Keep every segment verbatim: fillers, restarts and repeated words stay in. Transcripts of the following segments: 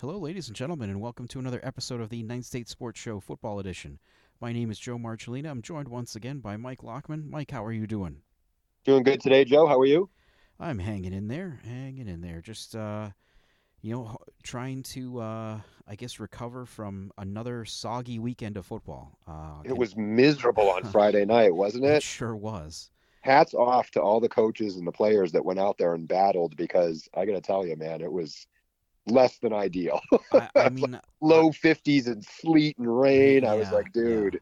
Hello, ladies and gentlemen, and welcome to another episode of the ninth State Sports Show Football Edition. My name is Joe Marchilena. I'm joined once again by Mike Lochman. Mike, how are you doing? Doing good today, Joe. How are you? I'm hanging in there, hanging in there. Just, uh, you know, trying to, uh, I guess, recover from another soggy weekend of football. Uh, it was miserable on Friday night, wasn't it? It sure was. Hats off to all the coaches and the players that went out there and battled because I got to tell you, man, it was less than ideal. I, I mean, like low fifties and sleet and rain. Yeah, I was like, dude, yeah.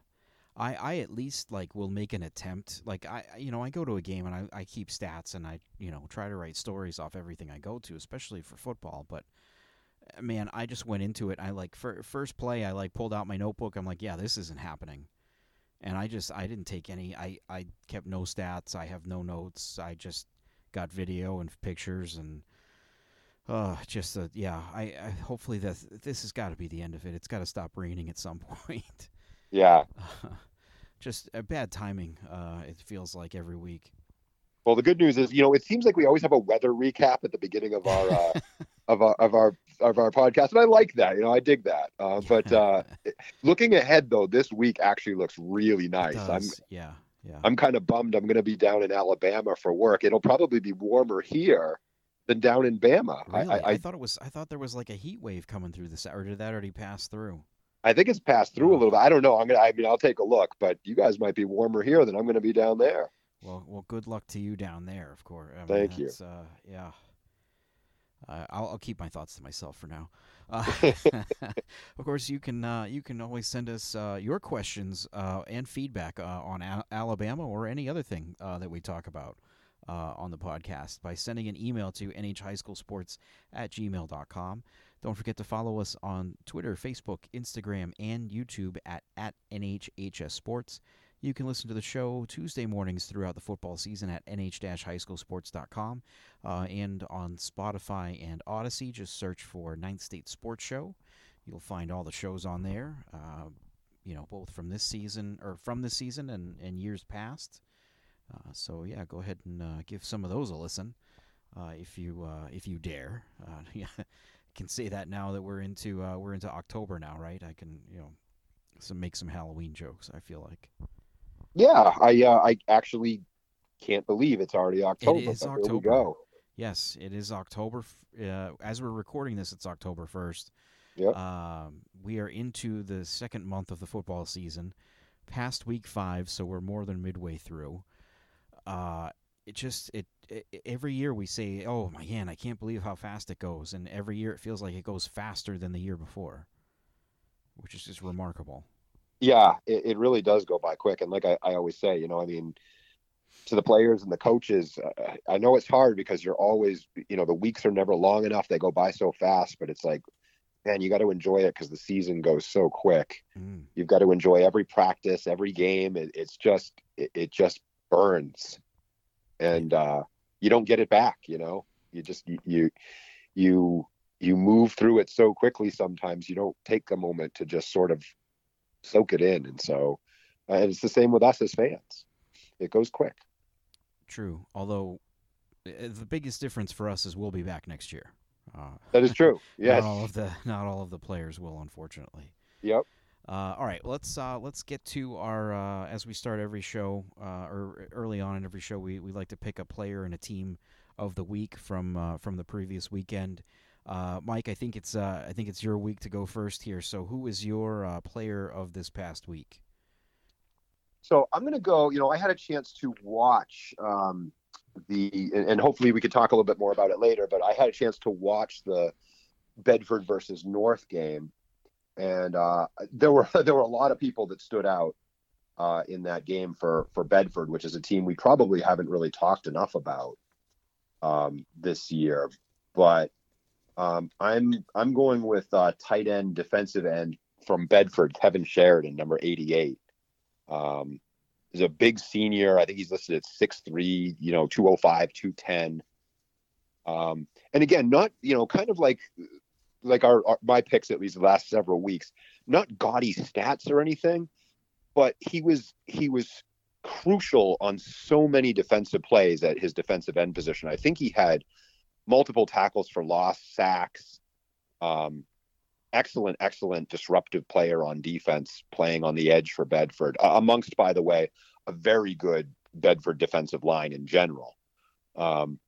I, I at least like will make an attempt. Like I, you know, I go to a game and I, I keep stats and I, you know, try to write stories off everything I go to, especially for football. But man, I just went into it. I like for, first play, I like pulled out my notebook. I'm like, yeah, this isn't happening. And I just, I didn't take any, I, I kept no stats. I have no notes. I just got video and pictures and, Uh, just, a, yeah, I, I hopefully this, this has got to be the end of it. It's got to stop raining at some point. Yeah. Uh, just a bad timing, uh, it feels like, every week. Well, the good news is, you know, it seems like we always have a weather recap at the beginning of our uh, of our, of our of our podcast, and I like that. You know, I dig that. Uh, yeah. But uh, looking ahead, though, this week actually looks really nice. I'm, yeah, yeah. I'm kind of bummed I'm going to be down in Alabama for work. It'll probably be warmer here than down in Bama. Really? I, I, I thought it was. I thought there was like a heat wave coming through this, or did that already pass through? I think it's passed through a little bit. I don't know. I'm gonna. I mean, I'll take a look. But you guys might be warmer here than I'm gonna be down there. Well, well, good luck to you down there. Of course. I mean, Thank you. Uh, yeah. Uh, I'll, I'll keep my thoughts to myself for now. Uh, of course, you can. Uh, you can always send us uh, your questions uh, and feedback uh, on Al- Alabama or any other thing uh, that we talk about Uh, on the podcast by sending an email to n h high school sports at gmail dot com. Don't forget to follow us on Twitter, Facebook, Instagram, and YouTube at, at N H H S Sports. You can listen to the show Tuesday mornings throughout the football season at n h high school sports dot com uh, and on Spotify and Odyssey. Just search for ninth State Sports Show. You'll find all the shows on there, uh, you know, both from this season or from this season and, and years past. Uh, so yeah, go ahead and uh, give some of those a listen, uh, if you uh, if you dare. Uh, yeah, I can say that now that we're into uh, we're into October now, right? I can you know some make some Halloween jokes, I feel like. Yeah, I uh, I actually can't believe it's already October. It is October. Here we go. Yes, it is October. Uh, as we're recording this, it's October first. Yep. Um, we are into the second month of the football season, past week five, so we're more than midway through. Uh, it just, it, it, every year we say, oh man, I can't believe how fast it goes. And every year it feels like it goes faster than the year before, which is just remarkable. Yeah, it, it really does go by quick. And like I, I always say, you know, I mean, to the players and the coaches, uh, I know it's hard because you're always, you know, the weeks are never long enough. They go by so fast, but it's like, man, you got to enjoy it because the season goes so quick. Mm. You've got to enjoy every practice, every game. It, it's just, it, it just burns, and uh you don't get it back. You know, you just you you you move through it so quickly sometimes you don't take a moment to just sort of soak it in. And so uh, and it's the same with us as fans. It goes quick. True, although the biggest difference for us is we'll be back next year. Uh, that is true. Yes. not all of the not all of the players will, unfortunately. Yep. Uh, all right, let's uh, let's get to our, uh, as we start every show, uh, or early on in every show, we, we like to pick a player and a team of the week from uh, from the previous weekend. Uh, Mike, I think it's uh, I think it's your week to go first here. So who is your uh, player of this past week? So I'm going to go, you know, I had a chance to watch um, the, and hopefully we could talk a little bit more about it later, but I had a chance to watch the Bedford versus North game. And uh, there were there were a lot of people that stood out uh, in that game for, for Bedford, which is a team we probably haven't really talked enough about um, this year. But um, I'm I'm going with uh, tight end, defensive end from Bedford, Kevin Sheridan, number eighty-eight. Um, he's a big senior. I think he's listed at six three, you know, two oh five, two ten. Um, and again, not, you know, kind of like... like our, our my picks at least the last several weeks, not gaudy stats or anything, but he was he was crucial on so many defensive plays at his defensive end position. I think he had multiple tackles for loss, sacks, um, excellent, excellent disruptive player on defense, playing on the edge for Bedford, uh, amongst, by the way, a very good Bedford defensive line in general. Um,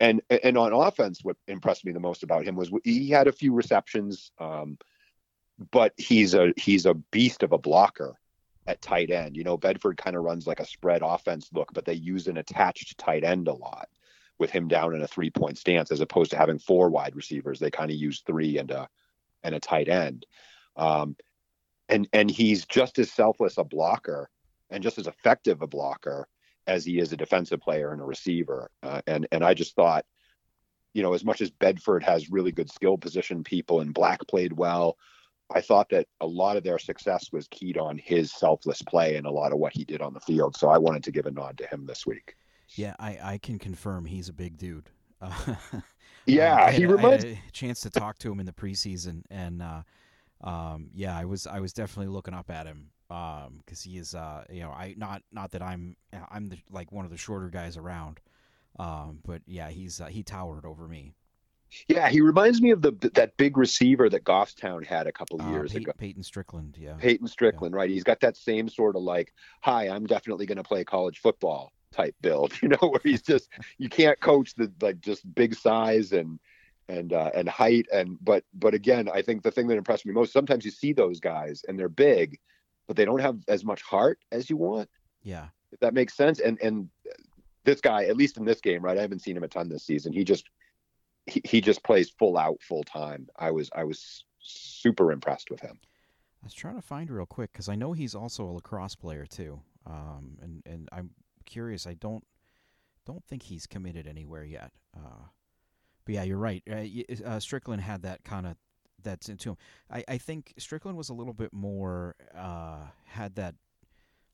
and and on offense, what impressed me the most about him was he had a few receptions, um, but he's a he's a beast of a blocker at tight end. You know, Bedford kind of runs like a spread offense look, but they use an attached tight end a lot with him down in a three-point stance as opposed to having four wide receivers. They kind of use three and a and a tight end. Um, and and he's just as selfless a blocker and just as effective a blocker as he is a defensive player and a receiver. Uh, and, and I just thought, you know, as much as Bedford has really good skill position people and Black played well, I thought that a lot of their success was keyed on his selfless play and a lot of what he did on the field. So I wanted to give a nod to him this week. Yeah, I, I can confirm he's a big dude. Uh, yeah, I had, he reminds. I had a chance to talk to him in the preseason, and uh, um, yeah, I was I was definitely looking up at him because um, he is uh, you know I not not that I'm I'm the, like one of the shorter guys around, um, but yeah, he's uh, he towered over me. Yeah, he reminds me of the that big receiver that Goffstown had a couple of years uh, Pey- ago. Peyton Strickland, yeah. Peyton Strickland, yeah. Right? He's got that same sort of like, "Hi, I'm definitely going to play college football" type build, you know, where he's just, you can't coach the like just big size and and uh, and height and but but again, I think the thing that impressed me most, sometimes you see those guys and they're big, but they don't have as much heart as you want. Yeah, if that makes sense. And and this guy, at least in this game, right? I haven't seen him a ton this season. He just he, he just plays full out, full time. I was I was super impressed with him. I was trying to find real quick because I know he's also a lacrosse player too, um, and and I'm. curious. I don't don't think he's committed anywhere yet. Uh, but yeah, you're right. Uh, uh, Strickland had that kind of that's into him. I, I think Strickland was a little bit more uh, had that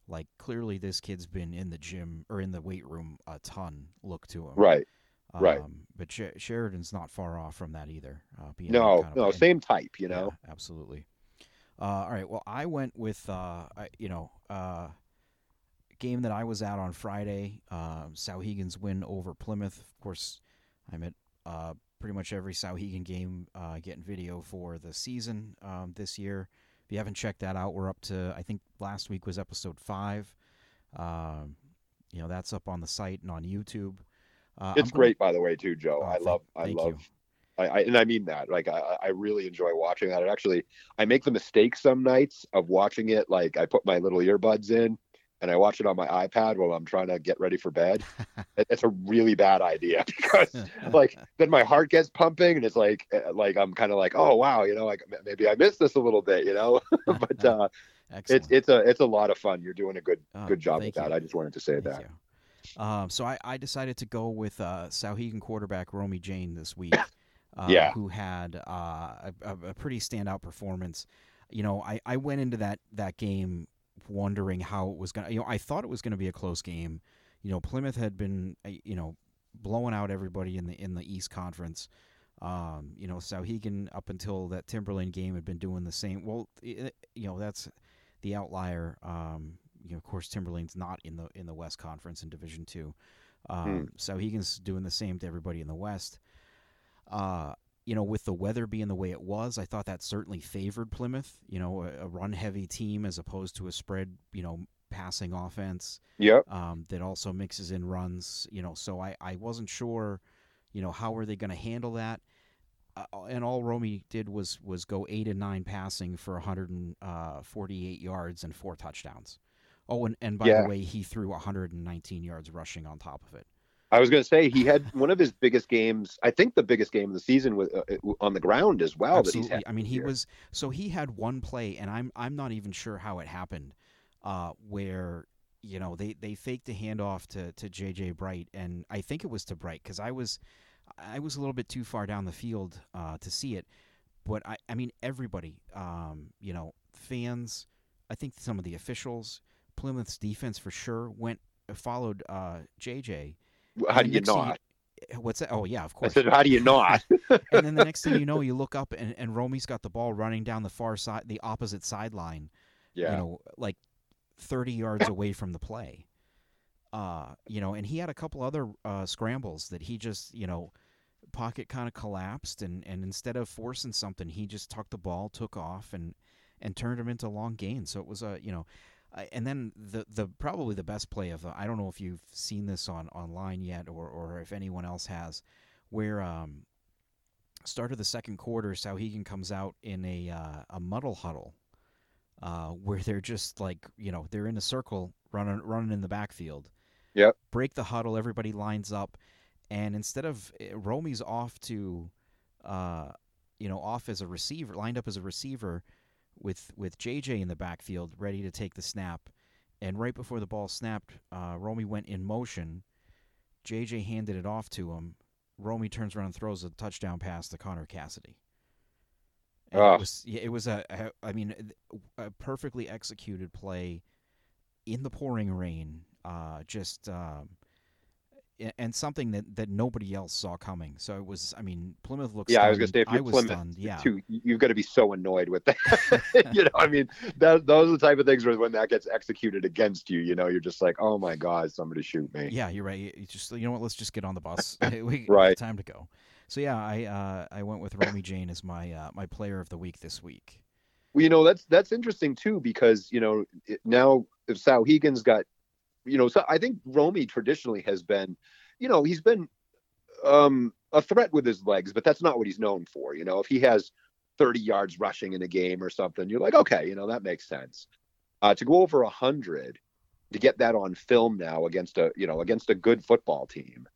like clearly this kid's been in the gym or in the weight room a ton look to him. Right. Um, right. But Sh- Sheridan's not far off from that either. Uh, being no, kind of, no, same type, you know. Yeah, absolutely. Uh, all right. Well, I went with uh, I, you know. Uh, game that I was out on Friday, uh, Sauhegan's win over Plymouth. Of course, I'm at uh, pretty much every Sauhegan game uh, getting video for the season um, this year. If you haven't checked that out, we're up to, I think last week was episode five. Uh, you know, that's up on the site and on YouTube. Uh, it's I'm great, gonna... by the way, too, Joe. Oh, I thank, love, I love, I, I, and I mean that. Like, I, I really enjoy watching that. It actually, I make the mistake some nights of watching it. Like, I put my little earbuds in and I watch it on my iPad while I'm trying to get ready for bed. That's a really bad idea because, like, then my heart gets pumping and it's like, like I'm kind of like, oh wow, you know, like maybe I missed this a little bit, you know. But uh, it's it's a it's a lot of fun. You're doing a good uh, good job with that. You. I just wanted to say thank that. You. Um, so I, I decided to go with uh, Sauhegan quarterback Romy Jain this week, uh, yeah. who had uh, a, a pretty standout performance. You know, I, I went into that that game wondering how it was going to, you know, I thought it was going to be a close game. You know, Plymouth had been, you know, blowing out everybody in the, in the East Conference. Um, you know, Sauhegan up until that Timberland game had been doing the same. Well, it, you know, that's the outlier. Um, you know, of course, Timberland's not in the, in the West Conference in Division Two. Um, hmm. Sauhegan's doing the same to everybody in the West. Uh, You know, with the weather being the way it was, I thought that certainly favored Plymouth, you know, a, a run-heavy team as opposed to a spread, you know, passing offense. Yep. Um, that also mixes in runs, you know, so I, I wasn't sure, you know, how are they going to handle that. Uh, and all Romy did was was go eight and nine passing for one hundred forty-eight yards and four touchdowns. Oh, and, and by yeah. the way, he threw one hundred nineteen yards rushing on top of it. I was going to say he had one of his biggest games. I think the biggest game of the season was uh, on the ground as well. Absolutely. That he's had I mean, he year. was so he had one play, and I'm I'm not even sure how it happened, uh, where you know they, they faked a handoff to to J J Bright, and I think it was to Bright because I was I was a little bit too far down the field uh, to see it, but I I mean everybody, um, you know, fans, I think some of the officials, Plymouth's defense for sure went followed uh, J J. How do you not? You, what's that? Oh, yeah, of course. I said, how do you not? And then the next thing you know, you look up and, and Romy's got the ball running down the far side, the opposite sideline, yeah. you know, like thirty yards away from the play. Uh, you know, and he had a couple other uh, scrambles that he just, you know, pocket kind of collapsed, and, and instead of forcing something, he just tucked the ball, took off, and and turned him into long gain. So it was a, you know, uh, and then the the probably the best play of the, I don't know if you've seen this on online yet, or or if anyone else has, where um start of the second quarter, Sauhegan comes out in a uh, a muddle huddle, uh, where they're just like, you know, they're in a circle running running in the backfield. Yep. Break the huddle, everybody lines up, and instead of Romy's off to, uh, you know, off as a receiver, lined up as a receiver, with with J J in the backfield, ready to take the snap, and right before the ball snapped, uh, Romy went in motion. J J handed it off to him. Romy turns around and throws a touchdown pass to Connor Cassidy. And oh. It was, it was a, I mean, a perfectly executed play in the pouring rain. Uh, just um, and something that, that nobody else saw coming. So it was, I mean, Plymouth looks. Yeah, stunned. I was going to say, if you're Plymouth, stunned, yeah. too, you've got to be so annoyed with that. You know, I mean, that, those are the type of things where when that gets executed against you, you know, you're just like, oh my God, somebody shoot me. Yeah, you're right. You just, you know what? Let's just get on the bus. We, right. It's time to go. So yeah, I uh, I went with Romy Jain as my uh, my player of the week this week. Well, you know, that's that's interesting too, because you know it, now if Sauhegan's got. You know, so I think Romy traditionally has been, you know, he's been um, a threat with his legs, but that's not what he's known for. You know, if he has thirty yards rushing in a game or something, you're like, okay, you know, that makes sense. Uh, to go over a hundred, to get that on film now against a, you know, against a good football team,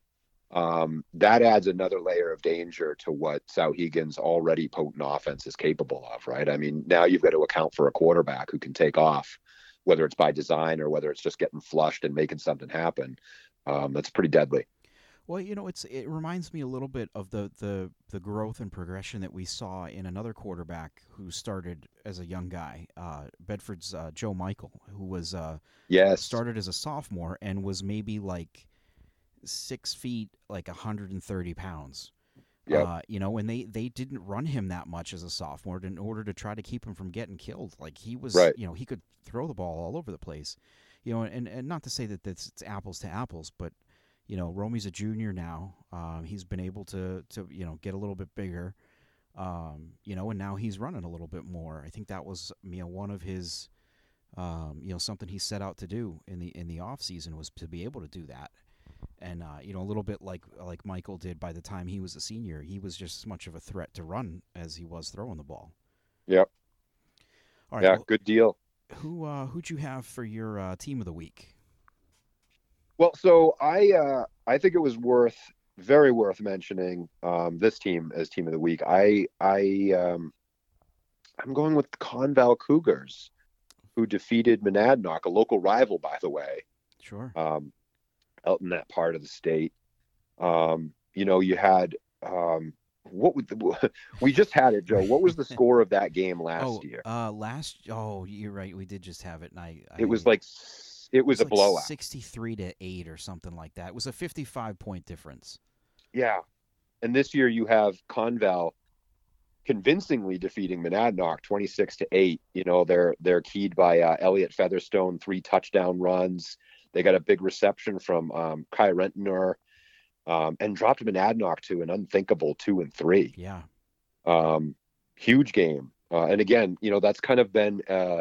um, that adds another layer of danger to what Sauhegan's already potent offense is capable of, right? I mean, now you've got to account for a quarterback who can take off, whether it's by design or whether it's just getting flushed and making something happen. Um, that's pretty deadly. Well, you know, it's it reminds me a little bit of the, the, the growth and progression that we saw in another quarterback who started as a young guy, uh, Bedford's uh, Joe Michael, who was uh, yes. started as a sophomore and was maybe like six feet, like one hundred thirty pounds. Yep. Uh, you know, and they, they didn't run him that much as a sophomore in order to try to keep him from getting killed. Like he was, right. you know, he could throw the ball all over the place, you know, and, and not to say that that's, it's apples to apples, but, you know, Romy's a junior now. Um, he's been able to, to, you know, get a little bit bigger, um, you know, and now he's running a little bit more. I think that was, you know, one of his, um, you know, something he set out to do in the, in the off season was to be able to do that. And, uh, you know, a little bit like like Michael did by the time he was a senior, he was just as much of a threat to run as he was throwing the ball. Yep. All right. Yeah, well, good deal. Who, uh, who'd you have for your uh, team of the week? Well, so I uh, I think it was worth, very worth mentioning um, this team as team of the week. I, I, um, I'm going with the Conval Cougars, who defeated Monadnock, a local rival, by the way. Sure. Um out in that part of the state. Um, you know, you had, um, what would the, we just had it, Joe. What was the score of that game last oh, year? Uh, last, oh, you're right. We did just have it. And I, I it was like, it was, it was a like blowout. sixty-three to eight or something like that. It was a fifty-five point difference. Yeah. And this year you have Conval convincingly defeating Monadnock twenty-six to eight. You know, they're, they're keyed by uh, Elliot Featherstone, three touchdown runs. They got a big reception from um, Kai Rentner, um, and dropped Monadnock to an unthinkable two and three. Yeah, um, huge game. Uh, and again, you know, that's kind of been, uh,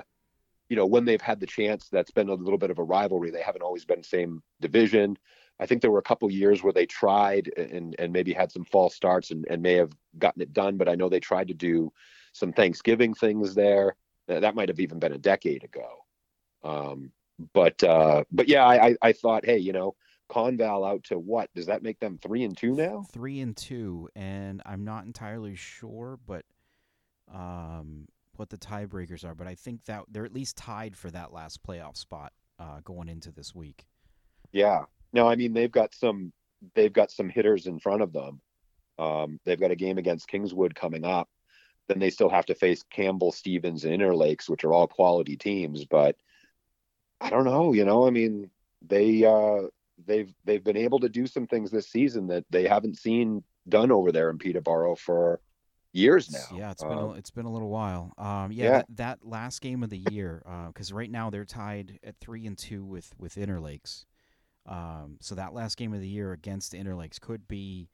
you know, when they've had the chance, that's been a little bit of a rivalry. They haven't always been same division. I think there were a couple years where they tried and and maybe had some false starts and, and may have gotten it done. But I know they tried to do some Thanksgiving things there. That might have even been a decade ago. Um, But, uh, but yeah, I, I thought, hey, you know, Conval out to what? Does that make them three and two now? Three and two. And I'm not entirely sure, but, um, what the tiebreakers are, but I think that they're at least tied for that last playoff spot, uh, going into this week. Yeah. No, I mean, they've got some, they've got some hitters in front of them. Um, they've got a game against Kingswood coming up. Then they still have to face Campbell, Stevens, and Interlakes, which are all quality teams, but I don't know, you know, I mean, they, uh, they've, they've been able to do some things this season that they haven't seen done over there in Peterborough for years now. Yeah. It's been, um, a, it's been a little while. Um, yeah, yeah. That, that last game of the year, uh, cause right now they're tied at three and two with, with Interlakes. Um, so that last game of the year against Interlakes could be,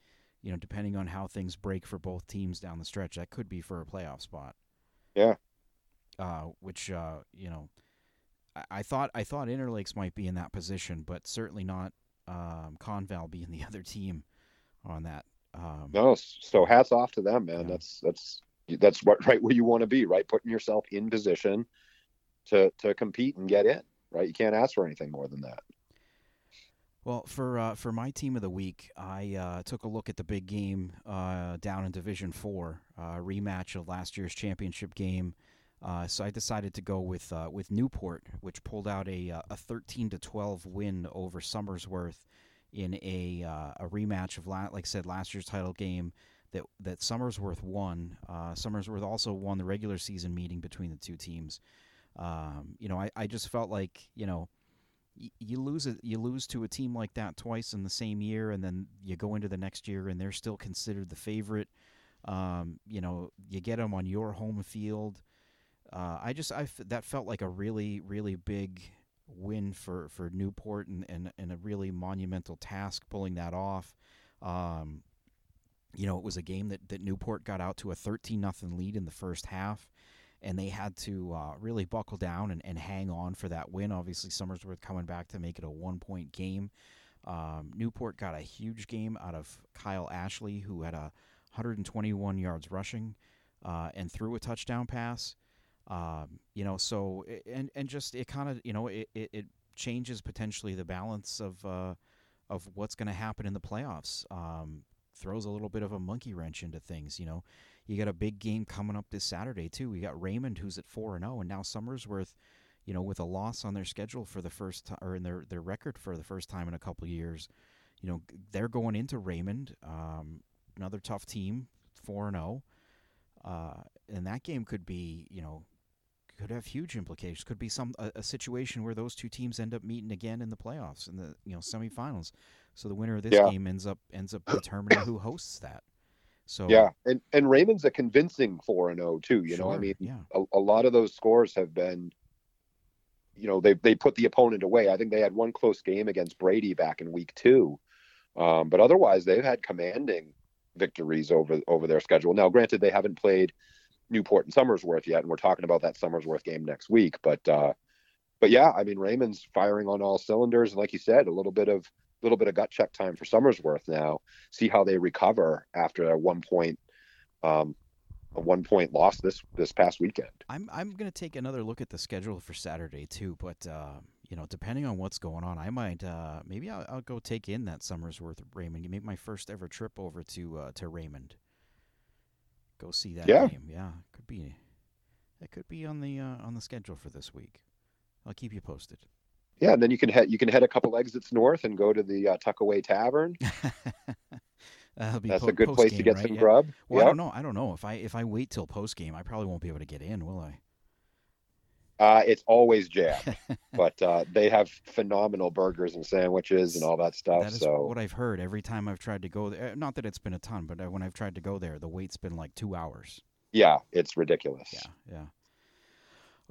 you know, depending on how things break for both teams down the stretch, that could be for a playoff spot. Yeah. Uh, which, uh, you know, I, I thought I thought Interlakes might be in that position, but certainly not um, Conval being the other team on that. Um, no, so hats off to them, man. Yeah. That's that's that's what right where you want to be, right? Putting yourself in position to to compete and get in, right? You can't ask for anything more than that. Well, for uh, for my team of the week, I uh, took a look at the big game uh, down in Division Four, uh, rematch of last year's championship game. Uh, so I decided to go with uh, with Newport, which pulled out a a thirteen to twelve win over Summersworth in a uh, a rematch of la- like I said last year's title game that that Summersworth won. Uh, Summersworth also won the regular season meeting between the two teams. Um, you know, I, I just felt like you know y- you lose a, you lose to a team like that twice in the same year, and then you go into the next year and they're still considered the favorite. Um, you know, you get them on your home field. Uh, I just I f- that felt like a really really big win for, for Newport and, and and a really monumental task pulling that off. Um, you know, it was a game that, that Newport got out to a thirteen nothing lead in the first half, and they had to uh, really buckle down and, and hang on for that win. Obviously, Summersworth coming back to make it a one point game. Um, Newport got a huge game out of Kyle Ashley, who had a one hundred twenty-one yards rushing uh, and threw a touchdown pass. Um, you know, so, and, and just, it kind of, you know, it, it, it changes potentially the balance of, uh, of what's going to happen in the playoffs. Um, throws a little bit of a monkey wrench into things. You know, you got a big game coming up this Saturday too. We got Raymond, who's at four and oh, and now Summersworth, you know, with a loss on their schedule for the first time, or in their, their record for the first time in a couple of years, you know, they're going into Raymond, um, another tough team, four and oh, uh, and that game could be, you know, could have huge implications. Could be some a, a situation where those two teams end up meeting again in the playoffs, in the you know semifinals. So the winner of this yeah. game ends up ends up determining who hosts that. So yeah, and and Raymond's a convincing four and zero too. You sure, know, I mean, yeah. a, a lot of those scores have been, you know, they they put the opponent away. I think they had one close game against Brady back in week two, um, but otherwise they've had commanding victories over over their schedule. Now, granted, they haven't played Newport and Summersworth yet, and we're talking about that Summersworth game next week, but uh but yeah I mean Raymond's firing on all cylinders, and like you said, a little bit of little bit of gut check time for Summersworth now, see how they recover after a one point um a one point loss this this past weekend. I'm I'm gonna take another look at the schedule for Saturday too, but uh you know, depending on what's going on, I might uh maybe I'll, I'll go take in that Summersworth Raymond, make my first ever trip over to uh to Raymond. Go see that yeah. game. Yeah, could be. That could be on the uh, on the schedule for this week. I'll keep you posted. Yeah, and then you can head you can head a couple exits north and go to the uh, Tuckaway Tavern. That'll be That's po- a good place game, to get right? some yeah. grub. Well, yep. I don't know. I don't know if I if I wait till post game, I probably won't be able to get in, will I? Uh, it's always jammed, but uh, they have phenomenal burgers and sandwiches and all that stuff. That is so. What I've heard every time I've tried to go there. Not that it's been a ton, but when I've tried to go there, the wait's been like two hours. Yeah, it's ridiculous. Yeah, yeah.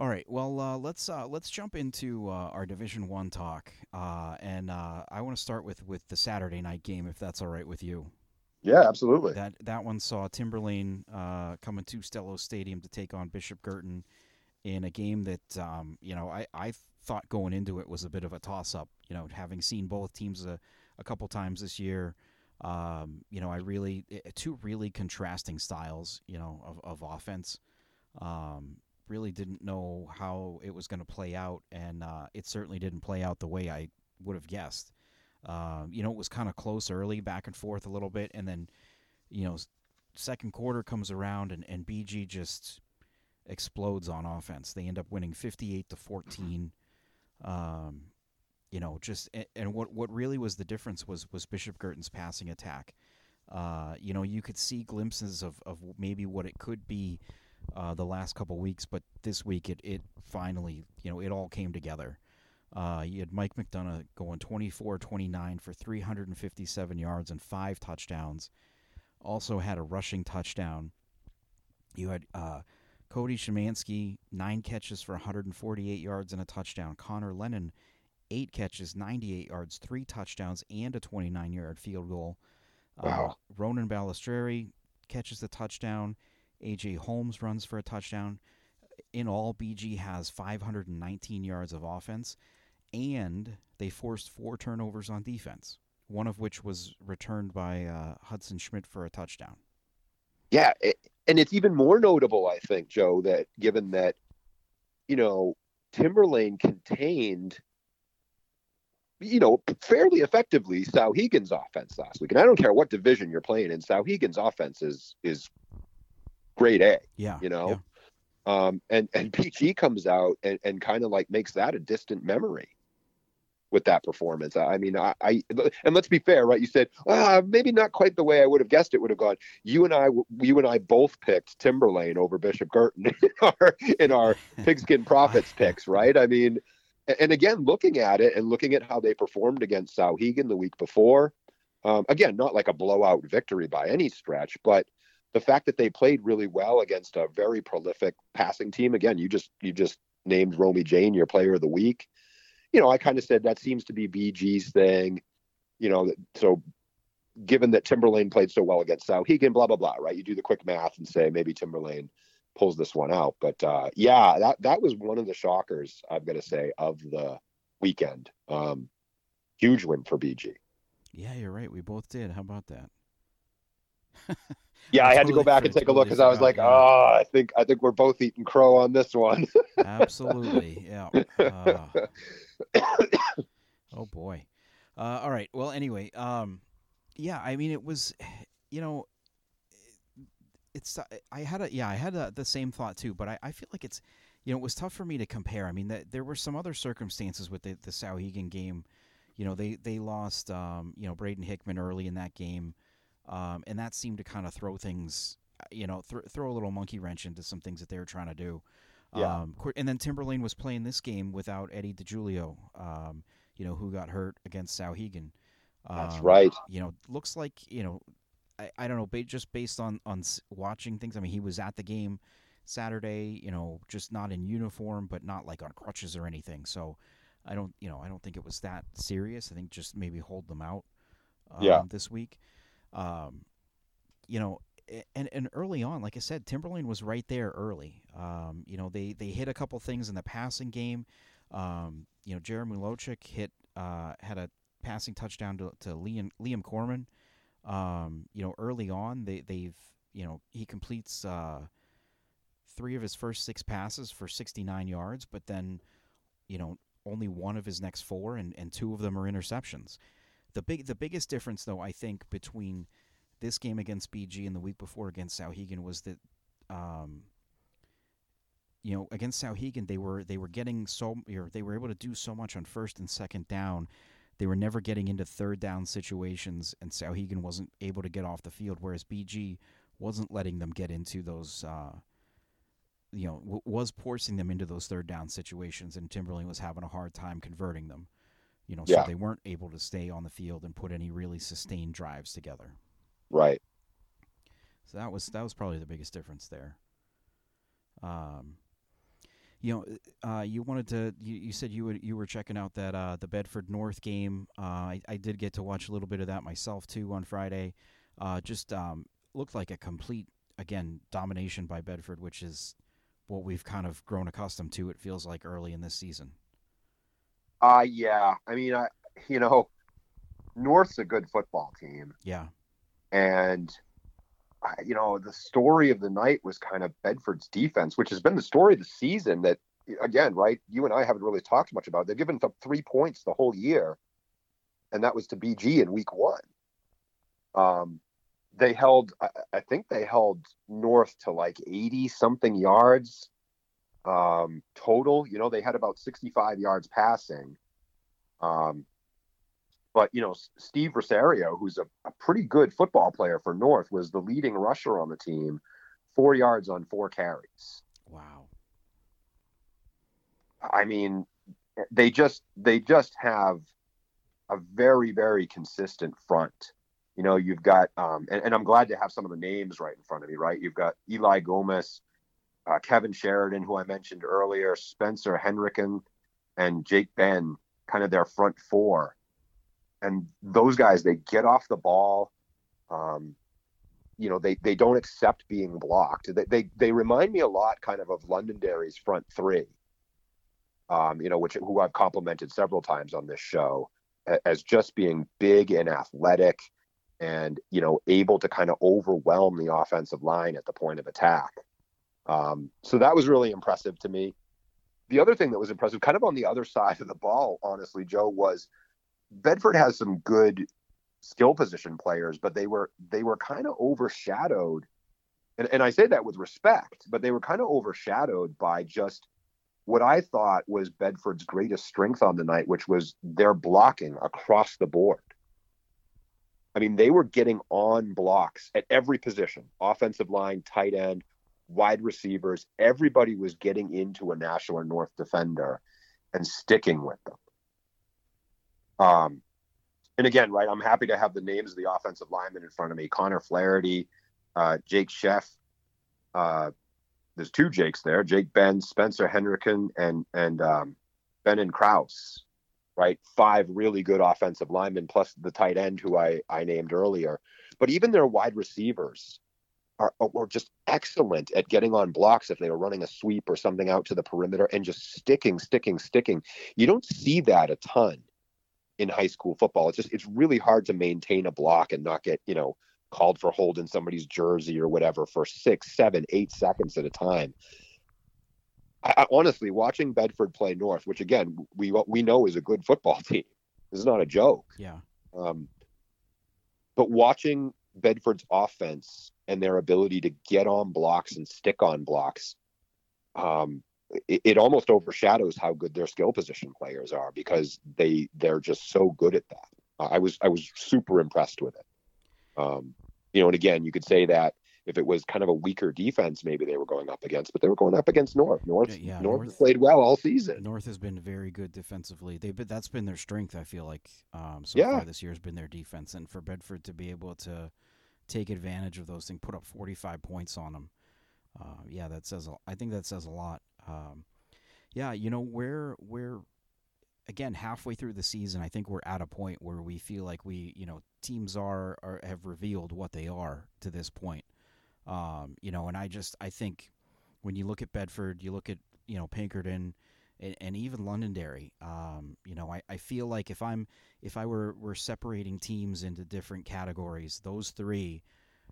All right, well, uh, let's uh, let's jump into uh, our Division One talk, uh, and uh, I want to start with, with the Saturday night game, if that's all right with you. Yeah, absolutely. That that one saw Timberlane uh, coming to Stello Stadium to take on Bishop Girton. In a game that, um, you know, I, I thought going into it was a bit of a toss-up. You know, having seen both teams a, a couple times this year, um, you know, I really – two really contrasting styles, you know, of, of offense. Um, really didn't know how it was going to play out, and uh, it certainly didn't play out the way I would have guessed. Um, you know, it was kind of close early, back and forth a little bit, and then, you know, second quarter comes around, and, and B G just – explodes on offense. They end up winning fifty-eight to fourteen. Um, you know, just and, and what what really was the difference was was Bishop Girton's passing attack. Uh, you know, you could see glimpses of, of maybe what it could be uh, the last couple weeks, but this week it it finally, you know, it all came together. Uh, you had Mike McDonough going twenty-four twenty-nine for three hundred fifty-seven yards and five touchdowns. Also had a rushing touchdown. You had uh Cody Shemansky, nine catches for one hundred forty-eight yards and a touchdown. Connor Lennon, eight catches, ninety-eight yards, three touchdowns, and a twenty-nine-yard field goal. Wow. Uh, Ronan Balistrieri catches the touchdown. A J. Holmes runs for a touchdown. In all, B G has five hundred nineteen yards of offense, and they forced four turnovers on defense, one of which was returned by uh, Hudson Schmidt for a touchdown. Yeah, it, and it's even more notable, I think, Joe, that given that, you know, Timberlane contained, you know, fairly effectively Sauhegan's offense last week. And I don't care what division you're playing in, Sauhegan's offense is is grade A. Yeah. You know? Yeah. Um, and, and P G comes out and, and kind of like makes that a distant memory with that performance. I mean, I, I and let's be fair, right? You said, ah, maybe not quite the way I would have guessed it would have gone. You and I, you and I both picked Timberlane over Bishop Girton in our, in our Pigskin Profits picks, right? I mean, and again, looking at it and looking at how they performed against Sauhegan the week before, um, again, not like a blowout victory by any stretch, but the fact that they played really well against a very prolific passing team. Again, you just you just named Romy Jain your player of the week. You know, I kind of said that seems to be B G's thing. You know, so given that Timberlane played so well against Sauhegan, blah, blah, blah, right? You do the quick math and say maybe Timberlane pulls this one out. But, uh, yeah, that that was one of the shockers, I've got to say, of the weekend. Um, huge win for B G. Yeah, you're right. We both did. How about that? Yeah, I, I had totally to go back and take totally a look because I was like, "Oh, I think I think we're both eating crow on this one." Absolutely, yeah. Uh, oh boy. Uh, all right. Well, anyway, um, yeah. I mean, it was, you know, it's. I had a yeah. I had a, the same thought too, but I, I feel like it's, you know, it was tough for me to compare. I mean, that there were some other circumstances with the, the Sauhegan game. You know, they they lost. Um, you know, Braden Hickman early in that game. Um, and that seemed to kind of throw things, you know, th- throw a little monkey wrench into some things that they were trying to do. Yeah. Um, and then Timberlane was playing this game without Eddie DiGiulio, um, you know, who got hurt against Sauhegan. Um, That's right. You know, looks like, you know, I, I don't know, ba- just based on, on watching things. I mean, he was at the game Saturday, you know, just not in uniform, but not like on crutches or anything. So I don't, you know, I don't think it was that serious. I think just maybe hold them out um, yeah. this week. Um, you know, and, and early on, like I said, Timberlane was right there early. Um, you know, they, they hit a couple things in the passing game. Um, you know, Jeremy Lochick hit, uh, had a passing touchdown to, to Liam, Liam Corman. Um, you know, early on they, they've, you know, he completes, uh, three of his first six passes for sixty-nine yards, but then, you know, only one of his next four and, and two of them are interceptions. The big, the biggest difference, though, I think, between this game against B G and the week before against Sauhegan was that, um, you know, against Sauhegan they were they were getting so or they were able to do so much on first and second down, they were never getting into third down situations, and Sauhegan wasn't able to get off the field, whereas B G wasn't letting them get into those, uh, you know, w- was forcing them into those third down situations, and Timberlane was having a hard time converting them. You know, yeah. So they weren't able to stay on the field and put any really sustained drives together. Right. So that was that was probably the biggest difference there. Um, you know, uh, you wanted to. You, you said you would you were checking out that uh, the Bedford North game. Uh, I, I did get to watch a little bit of that myself too on Friday. Uh, just um, looked like a complete again domination by Bedford, which is what we've kind of grown accustomed to. It feels like early in this season. Uh, yeah. I mean, I, you know, North's a good football team. Yeah. And, you know, the story of the night was kind of Bedford's defense, which has been the story of the season that, again, right, you and I haven't really talked much about. They've given up three points the whole year, and that was to B G in week one. Um, they held, I, I think they held North to like eighty-something yards. Um, total, you know, they had about sixty-five yards passing. Um, but, you know, Steve Rosario, who's a, a pretty good football player for North, was the leading rusher on the team, four yards on four carries. Wow. I mean, they just, they just have a very, very consistent front. You know, you've got, um, and, and I'm glad to have some of the names right in front of me, right? You've got Eli Gomez, Uh, Kevin Sheridan, who I mentioned earlier, Spencer Henriken, and Jake Ben, kind of their front four. And those guys, they get off the ball. Um, you know, they, they don't accept being blocked. They, they, they remind me a lot kind of of Londonderry's front three, um, you know, which who I've complimented several times on this show as just being big and athletic and, you know, able to kind of overwhelm the offensive line at the point of attack. Um, so that was really impressive to me. The other thing that was impressive, kind of on the other side of the ball, honestly, Joe, was Bedford has some good skill position players, but they were they were kind of overshadowed. And, and I say that with respect, but they were kind of overshadowed by just what I thought was Bedford's greatest strength on the night, which was their blocking across the board. I mean, they were getting on blocks at every position, offensive line, tight end, wide receivers. Everybody was getting into a Nash or North defender and sticking with them. Um, and again, right, I'm happy to have the names of the offensive linemen in front of me. Connor Flaherty, uh, Jake Sheff. Uh, there's two Jakes there, Jake Ben, Spencer Henriken, and and um, Ben and Krause, right? Five really good offensive linemen, plus the tight end who I, I named earlier. But even their wide receivers are were just excellent at getting on blocks if they were running a sweep or something out to the perimeter and just sticking, sticking, sticking. You don't see that a ton in high school football. It's just, it's really hard to maintain a block and not get, you know, called for holding somebody's jersey or whatever for six, seven, eight seconds at a time. I, I honestly, watching Bedford play North, which again, we, we know is a good football team. This is not a joke. Yeah. Um, but watching Bedford's offense and their ability to get on blocks and stick on blocks, um, It, it almost overshadows how good their skill position players are because they they're just so good at that. Uh, I was I was super impressed with it. Um, you know, and again, you could say that if it was kind of a weaker defense, maybe they were going up against, but they were going up against North. North yeah, North, North played well all season. North has been very good defensively. They but that's been their strength. I feel like um, so yeah. far this year has been their defense, and for Bedford to be able to take advantage of those things, put up forty-five points on them. Uh, yeah, that says a, I think that says a lot. Um, yeah, you know, we're, we're, again, halfway through the season, I think we're at a point where we feel like we, you know, teams are, are have revealed what they are to this point. Um, you know, and I just, I think when you look at Bedford, you look at, you know, Pinkerton and, and even Londonderry, um, you know, I, I feel like if I'm, if I were, were separating teams into different categories, those three,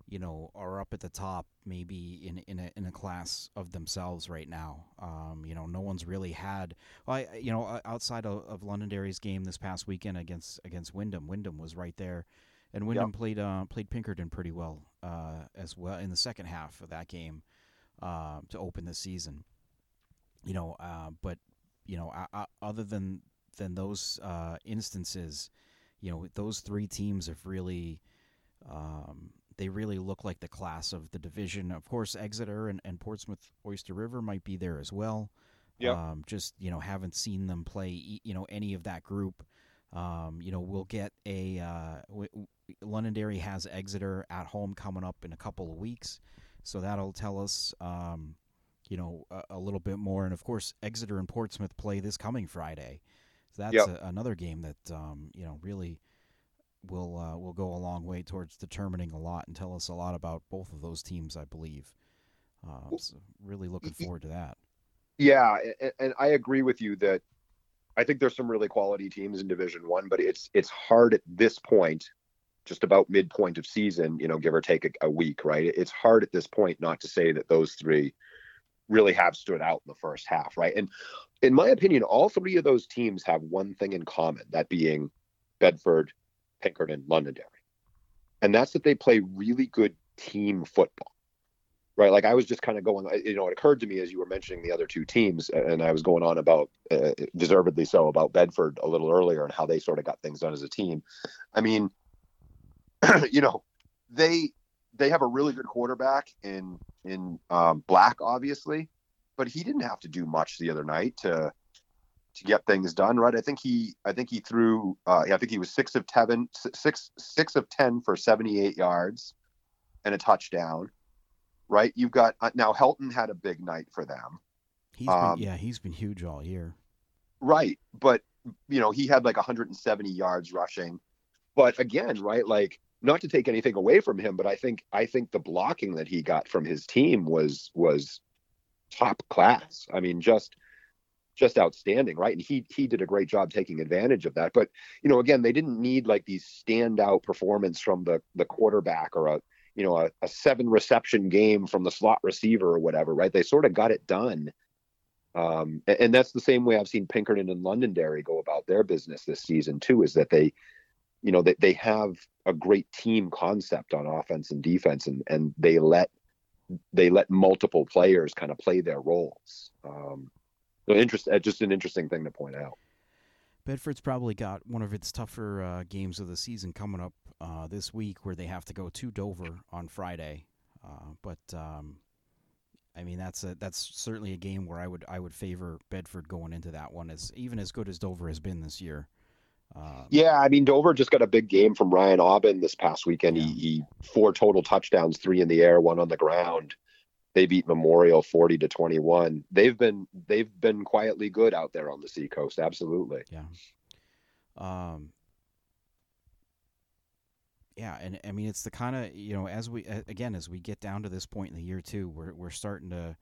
you know, are up at the top, maybe in in a in a class of themselves right now. Um, you know, no one's really had. Well, I, you know, outside of, of Londonderry's game this past weekend against against Wyndham, Wyndham was right there, and Wyndham yep. played uh, played Pinkerton pretty well uh, as well in the second half of that game uh, to open the season. You know, uh, but you know, I, I, other than than those uh, instances, you know, those three teams have really. Um, They really look like the class of the division. Of course, Exeter and, and Portsmouth Oyster River might be there as well. Yeah. Um, just, you know, haven't seen them play, you know, any of that group. Um, you know, we'll get a uh, w- w- Londonderry has Exeter at home coming up in a couple of weeks. So that'll tell us, um, you know, a, a little bit more. And, of course, Exeter and Portsmouth play this coming Friday. So that's yep. a, another game that, um, you know, really – will uh, will go a long way towards determining a lot and tell us a lot about both of those teams, I believe. Uh, so really looking forward to that. Yeah, and, and I agree with you that I think there's some really quality teams in Division One, but it's it's hard at this point, just about midpoint of season, you know, give or take a, a week, right? It's hard at this point not to say that those three really have stood out in the first half, right? And in my opinion, all three of those teams have one thing in common, that being Bedford, Pinkerton, Londonderry. And that's that they play really good team football, right? Like I was just kind of going, you know, it occurred to me as you were mentioning the other two teams, and I was going on about, uh, deservedly so, about Bedford a little earlier and how they sort of got things done as a team. I mean, you know, they they have a really good quarterback in, in um, Black, obviously, but he didn't have to do much the other night to – to get things done, right? I think he, I think he threw, uh, I think he was six of ten, six, six of ten for seventy-eight yards and a touchdown, right? You've got uh, now Helton had a big night for them. He's um, been, yeah, he's been huge all year, right? But you know, he had like one hundred seventy yards rushing. But again, right, like not to take anything away from him, but I think I think the blocking that he got from his team was was top class. I mean, just just outstanding, right? And he he did a great job taking advantage of that. But, you know, again, they didn't need like these standout performance from the the quarterback or a you know a, a seven reception game from the slot receiver or whatever, right? They sort of got it done. Um, and, and that's the same way I've seen Pinkerton and Londonderry go about their business this season too, is that they, you know, that they, they have a great team concept on offense and defense, and, and they let they let multiple players kind of play their roles. Um, So interest, just an interesting thing to point out. Bedford's probably got one of its tougher uh, games of the season coming up uh, this week, where they have to go to Dover on Friday. Uh, but um, I mean, that's a that's certainly a game where I would I would favor Bedford going into that one, as even as good as Dover has been this year. Um, yeah, I mean, Dover just got a big game from Ryan Aubin this past weekend. Yeah. He, he four total touchdowns, three in the air, one on the ground. They beat Memorial forty to twenty-one. They've been they've been quietly good out there on the seacoast. Absolutely. Yeah. Um. Yeah, and I mean, it's the kind of, you know, as we again as we get down to this point in the year too, we're we're starting to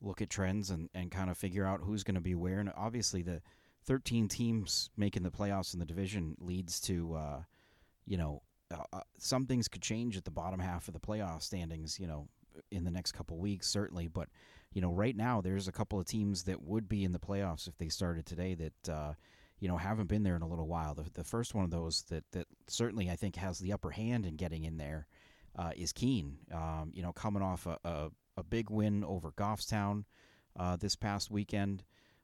look at trends and, and kind of figure out who's going to be where. And obviously, the thirteen teams making the playoffs in the division leads to, uh, you know, uh, some things could change at the bottom half of the playoff standings, you know, in the next couple of weeks, certainly. But, you know, right now there's a couple of teams that would be in the playoffs if they started today that, uh, you know, haven't been there in a little while. The, the first one of those that, that certainly I think has the upper hand in getting in there uh, is Keene, um, you know, coming off a, a, a big win over Goffstown uh, this past weekend.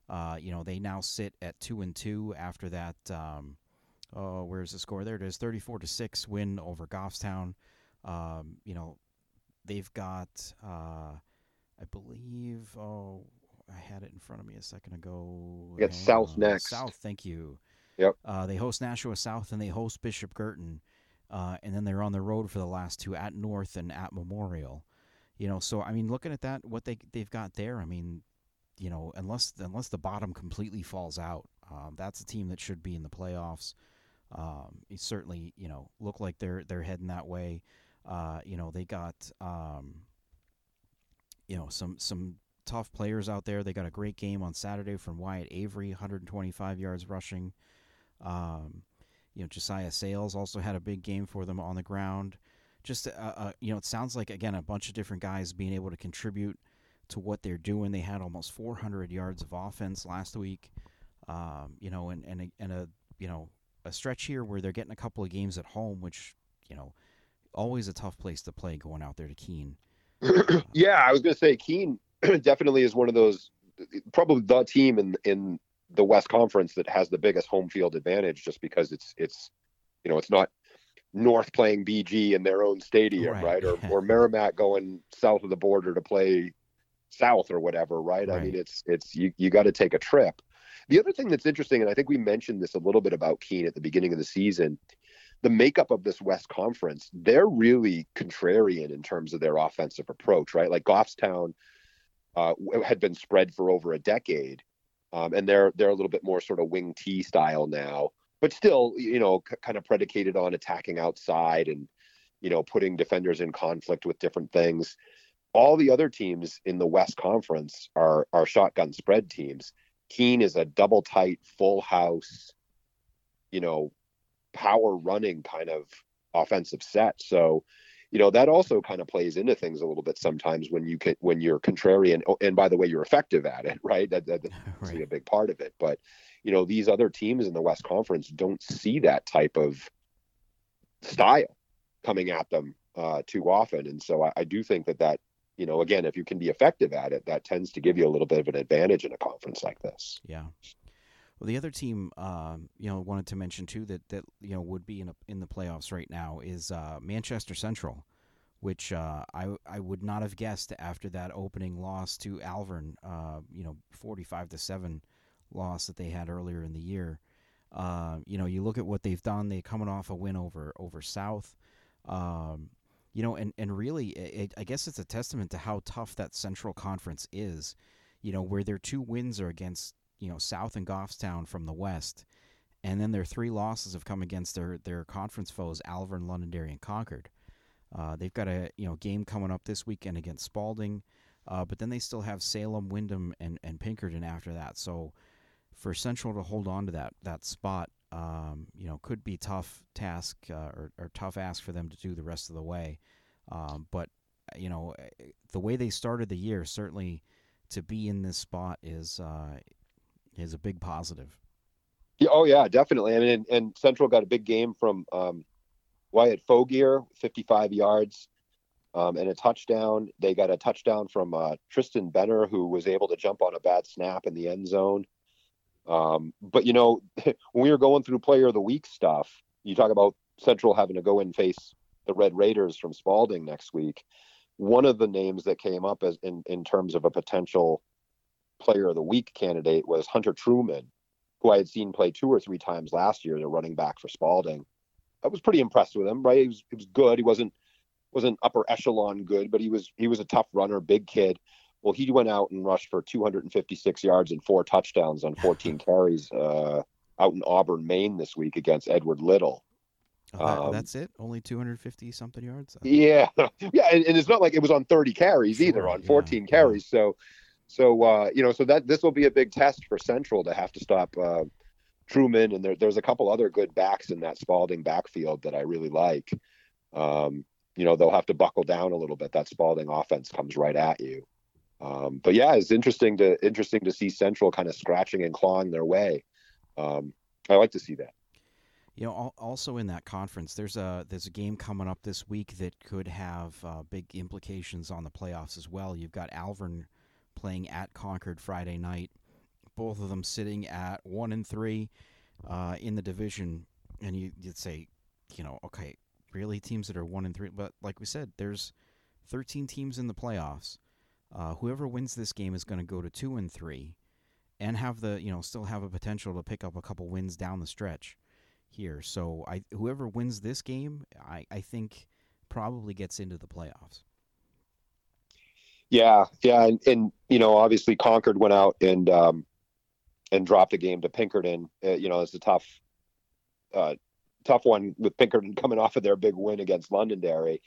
Uh, you know, they now sit at two and two after that. Um, oh, where's the score? There it is. thirty-four to six win over Goffstown. Um, you know, They've got, uh, I believe, oh, I had it in front of me a second ago. You got South on. Next. South, thank you. Yep. Uh, they host Nashua South, and they host Bishop Girton. Uh, and then they're on the road for the last two, at North and at Memorial. You know, so, I mean, looking at that, what they, they've got there, I mean, you know, unless unless the bottom completely falls out, um, that's a team that should be in the playoffs. Um, it certainly, you know, look like they're they're heading that way. Uh, you know, they got, um, you know, some some tough players out there. They got a great game on Saturday from Wyatt Avery, one hundred twenty-five yards rushing. Um, you know, Josiah Sales also had a big game for them on the ground. Just, uh, uh, you know, it sounds like, again, a bunch of different guys being able to contribute to what they're doing. They had almost four hundred yards of offense last week, um, you know, and, and, a, and a, you know, a stretch here where they're getting a couple of games at home, which, you know, always a tough place to play going out there to Keene. Uh, yeah, I was going to say Keene definitely is one of those, probably the team in in the West Conference that has the biggest home field advantage, just because it's it's you know it's not North playing B G in their own stadium, right? right? Or or Merrimack going south of the border to play South or whatever, right? right. I mean, it's it's you you got to take a trip. The other thing that's interesting, and I think we mentioned this a little bit about Keene at the beginning of the season, the makeup of this West Conference, they're really contrarian in terms of their offensive approach, right? Like Goffstown uh, had been spread for over a decade, um, and they're they're a little bit more sort of wing T style now, but still, you know, c- kind of predicated on attacking outside and, you know, putting defenders in conflict with different things. All the other teams in the West Conference are are shotgun spread teams. Keene is a double tight, full house, you know, power running kind of offensive set. So, you know, that also kind of plays into things a little bit sometimes when you can, when you're contrarian. Oh, and by the way, you're effective at it, right? That, that's right. A big part of it. But, you know, these other teams in the West Conference don't see that type of style coming at them uh, too often. And so I, I do think that that, you know, again, if you can be effective at it, that tends to give you a little bit of an advantage in a conference like this. Yeah. Well, the other team, um, you know, wanted to mention too that, that you know would be in a, in the playoffs right now is uh, Manchester Central, which uh, I I would not have guessed after that opening loss to Alvern, uh, you know, forty-five to seven loss that they had earlier in the year. Uh, you know, you look at what they've done. They're coming off a win over over South, um, you know, and and really, it, I guess it's a testament to how tough that Central Conference is. You know, where their two wins are against, you know, South and Goffstown from the West, And then their three losses have come against their, their conference foes, Alvern, Londonderry, and Concord. Uh, they've got a you know game coming up this weekend against Spalding, uh, but then they still have Salem, Windham, and, and Pinkerton after that. So for Central to hold on to that that spot, um, you know, could be tough task uh, or, or tough ask for them to do the rest of the way. Um, but you know, the way they started the year, certainly to be in this spot is uh, is a big positive. Oh, yeah, definitely. I mean, and, and Central got a big game from um, Wyatt Fogier, fifty-five yards um, and a touchdown. They got a touchdown from uh, Tristan Benner, who was able to jump on a bad snap in the end zone. Um, but, you know, when we were going through Player of the Week stuff, you talk about Central having to go and face the Red Raiders from Spalding next week. One of the names that came up as in, in terms of a potential Player of the Week candidate was Hunter Truman, who I had seen play two or three times last year, the running back for Spalding. I was pretty impressed with him, right? He was, he was good. He wasn't wasn't upper echelon good, but he was he was a tough runner, big kid. Well, he went out and rushed for two hundred fifty-six yards and four touchdowns on fourteen carries uh, out in Auburn, Maine this week against Edward Little. Oh, that, um, that's it? Only two hundred fifty-something yards? Yeah. yeah, and, and it's not like it was on thirty carries sure, either, on fourteen yeah, carries. Yeah. So... So, uh, you know, so that this will be a big test for Central to have to stop uh, Truman. And there, there's a couple other good backs in that Spalding backfield that I really like. Um, you know, they'll have to buckle down a little bit. That Spalding offense comes right at you. Um, but, yeah, it's interesting to interesting to see Central kind of scratching and clawing their way. Um, I like to see that. You know, also in that conference, there's a there's a game coming up this week that could have uh, big implications on the playoffs as well. You've got Alvern playing at Concord Friday night, both of them sitting at one and three uh, in the division, and you, you'd say, you know, okay, really teams that are one and three, but like we said, there's thirteen teams in the playoffs. Uh, whoever wins this game is going to go to two and three, and have the you know still have a potential to pick up a couple wins down the stretch here. So I whoever wins this game, I, I think probably gets into the playoffs. Yeah, yeah, and, and you know, obviously Concord went out and um, and dropped a game to Pinkerton. Uh, you know, it's a tough, uh, tough one with Pinkerton coming off of their big win against Londonderry.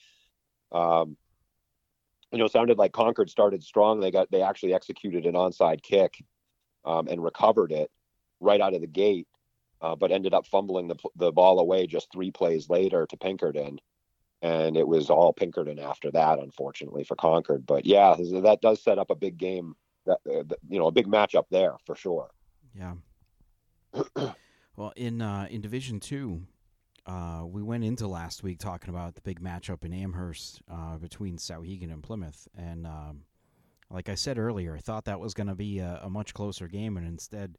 Um, you know, it sounded like Concord started strong. They got they actually executed an onside kick um, and recovered it right out of the gate, uh, but ended up fumbling the the ball away just three plays later to Pinkerton. And it was all Pinkerton after that, unfortunately, for Concord. But, yeah, that does set up a big game, that, uh, you know, a big matchup there for sure. Yeah. Well, in uh, in Division two, uh, we went into last week talking about the big matchup in Amherst uh, between Sauhegan and Plymouth. And um, like I said earlier, I thought that was going to be a, a much closer game. And instead,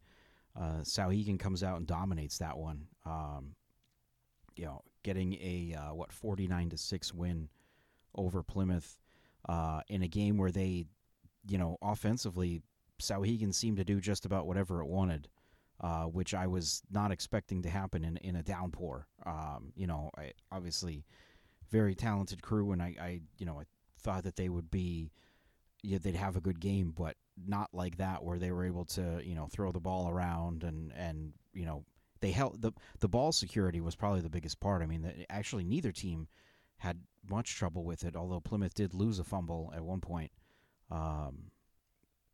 uh, Sauhegan comes out and dominates that one. Um, you know, getting a, uh, what, forty-nine to six win over Plymouth uh, in a game where they, you know, offensively, Sauhegan seemed to do just about whatever it wanted, uh, which I was not expecting to happen in, in a downpour. Um, you know, I, obviously, very talented crew, and I, I, you know, I thought that they would be, you know, they'd have a good game, but not like that where they were able to, you know, throw the ball around and, and you know, They held the the ball security was probably the biggest part. I mean, the, actually neither team had much trouble with it, although Plymouth did lose a fumble at one point. Um,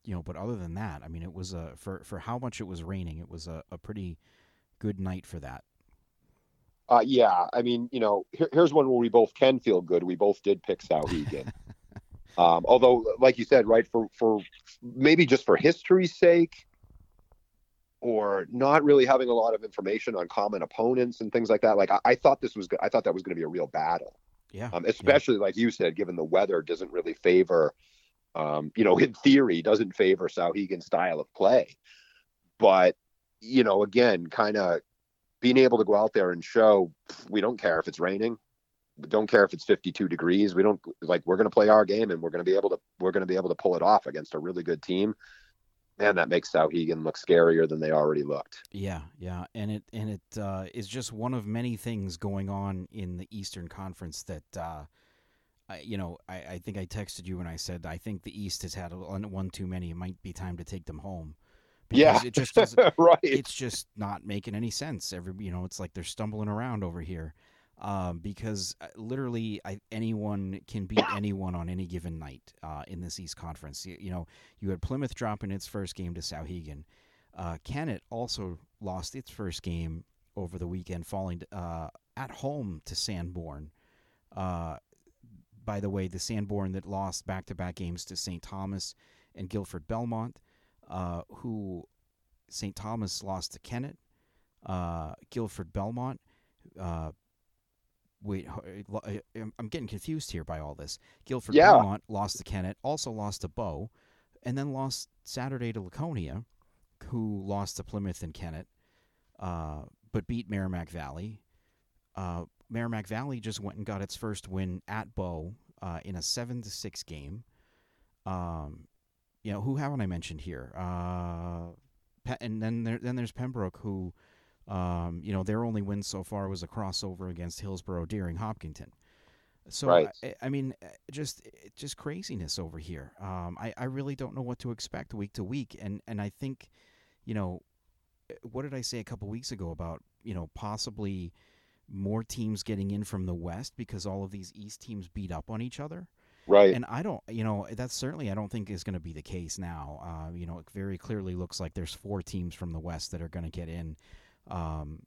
you know, but other than that, I mean, it was a for, for how much it was raining, it was a, a pretty good night for that. Uh, yeah, I mean, you know, here, here's one where we both can feel good. We both did pick Sauhegan, um, although, like you said, right for for maybe just for history's sake, or not really having a lot of information on common opponents and things like that. Like I, I thought this was, I thought that was going to be a real battle. Yeah. Um, especially yeah. like you said, given the weather doesn't really favor, um, you know, in theory doesn't favor Sauhegan's style of play, but you know, again, kind of being able to go out there and show, we don't care if it's raining. We don't care if it's fifty-two degrees. We don't like, we're going to play our game and we're going to be able to, we're going to be able to pull it off against a really good team. Man, that makes Sauhegan look scarier than they already looked. Yeah, yeah, and it and it uh, is just one of many things going on in the Eastern Conference that, uh, I, you know, I, I think I texted you when I said I think the East has had one too many. It might be time to take them home because yeah. it just doesn't, right. It's just not making any sense. Every, you know, it's like they're stumbling around over here um, because literally I, anyone can beat anyone on any given night uh, in this East Conference. You, you know, you had Plymouth dropping its first game to Sauhegan. Uh, Kennett also lost its first game over the weekend, falling uh, at home to Sanborn. Uh, by the way, the Sanborn that lost back-to-back games to Saint Thomas and Guilford Belmont, uh, who Saint Thomas lost to Kennett, uh, Guilford Belmont. Uh, wait, I'm getting confused here by all this. Guilford yeah. Belmont lost to Kennett, also lost to Bow, and then lost Saturday to Laconia, who lost to Plymouth and Kennett, uh, but beat Merrimack Valley. Uh, Merrimack Valley just went and got its first win at Bow uh, in a seven to six game. Um, you know, who haven't I mentioned here? Uh, Pe- and then there, then there's Pembroke, who, um, you know, their only win so far was a crossover against Hillsborough Deering Hopkinton. So, right. I, I mean, just just craziness over here. Um, I, I really don't know what to expect week to week. And, and I think, you know, what did I say a couple weeks ago about, you know, possibly more teams getting in from the West because all of these East teams beat up on each other? Right. And I don't, you know, that's certainly I don't think is going to be the case now. Uh, you know, it very clearly looks like there's four teams from the West that are going to get in. Um,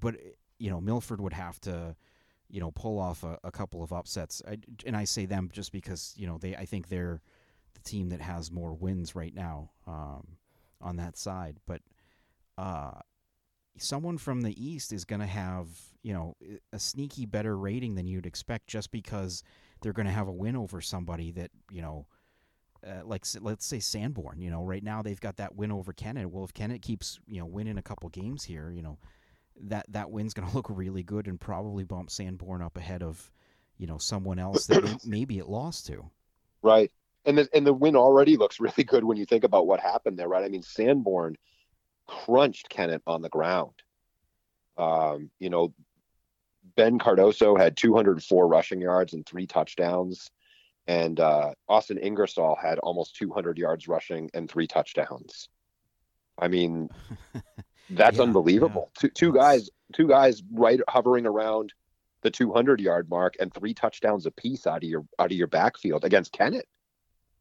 but, you know, Milford would have to, you know, pull off a, a couple of upsets. I, and I say them just because, you know, they, I think they're the team that has more wins right now um, on that side. But uh, someone from the East is going to have, you know, a sneaky better rating than you'd expect just because they're going to have a win over somebody that, you know, uh, like, let's say Sanborn, you know, right now they've got that win over Kennett. Well, if Kennett keeps, you know, winning a couple games here, you know, that that win's going to look really good and probably bump Sanborn up ahead of, you know, someone else that maybe it lost to. Right. And the, and the win already looks really good when you think about what happened there, right? I mean, Sanborn crunched Kennett on the ground. Um, you know, Ben Cardoso had two hundred four rushing yards and three touchdowns. And uh, Austin Ingersoll had almost two hundred yards rushing and three touchdowns. I mean... That's yeah, unbelievable. Yeah. Two, two guys, two guys, right, hovering around the two hundred yard mark, and three touchdowns apiece out of your out of your backfield against Kennett.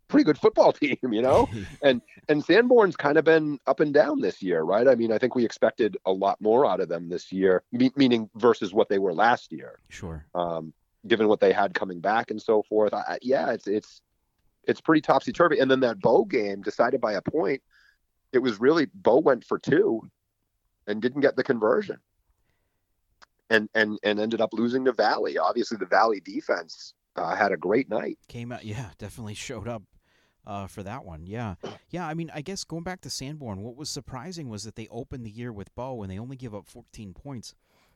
Pretty good football team, you know. and and Sanborn's kind of been up and down this year, right? I mean, I think we expected a lot more out of them this year, me- meaning versus what they were last year. Sure. Um, given what they had coming back and so forth, I, yeah, it's it's it's pretty topsy turvy. And then that Bow game decided by a point. It was really Bow went for two. And didn't get the conversion, and and and ended up losing to Valley. Obviously, the Valley defense uh, had a great night. Came out, yeah, definitely showed up uh, for that one. Yeah, yeah. I mean, I guess going back to Sanborn, what was surprising was that they opened the year with Bow and they only give up fourteen points.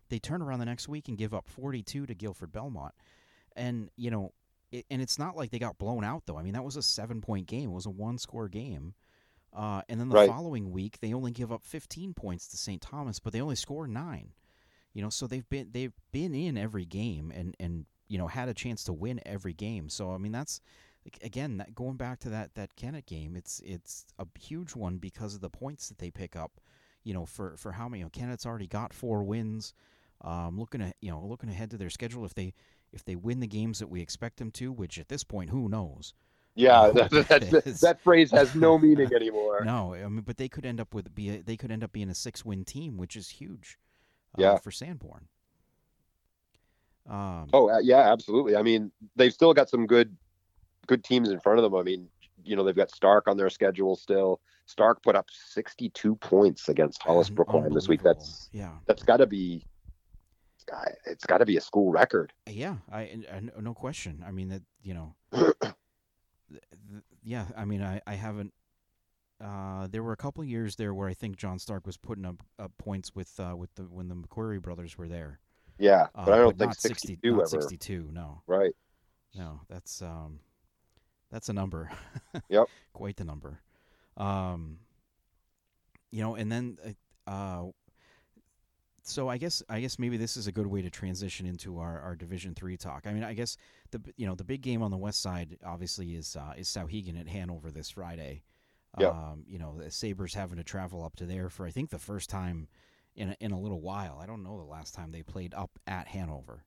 They turn around the next week and give up forty-two to Guilford Belmont, and you know, it, and it's not like they got blown out though. I mean, that was a seven-point game. It was a one-score game. Uh, and then the right. following week, they only give up fifteen points to Saint Thomas, but they only score nine. You know, so they've been they've been in every game and, and you know had a chance to win every game. So I mean, that's again that going back to that that Kennett game, it's it's a huge one because of the points that they pick up. You know, for, for how many? You know, Kennett's already got four wins. Um, looking at you know looking ahead to their schedule, if they if they win the games that we expect them to, which at this point, who knows. Yeah, that, that, that phrase has no meaning anymore. No, I mean, but they could end up with be a, they could end up being a six-win team, which is huge. Uh, yeah. for Sanborn. Um, oh uh, yeah, absolutely. I mean, they've still got some good, good teams in front of them. I mean, you know, they've got Stark on their schedule still. Stark put up sixty-two points against Hollis Brookline this week. That's yeah, that's got to be. It's got to be a school record. Yeah, I, I no question. I mean that you know. Yeah, I mean, I, I haven't uh, – there were a couple of years there where I think John Stark was putting up, up points with uh, with the when the McQuarrie brothers were there. Yeah, but uh, I don't but think sixty-two ever. Not sixty-two, no. Right. No, that's um, that's a number. Yep. Quite the number. Um, you know, and then uh, so I guess I guess maybe this is a good way to transition into our, our Division three talk. I mean, I guess the you know the big game on the West Side obviously is uh, is Sauhegan at Hanover this Friday. Yep. Um, you know, the Sabres having to travel up to there for, I think, the first time in a, in a little while. I don't know the last time they played up at Hanover.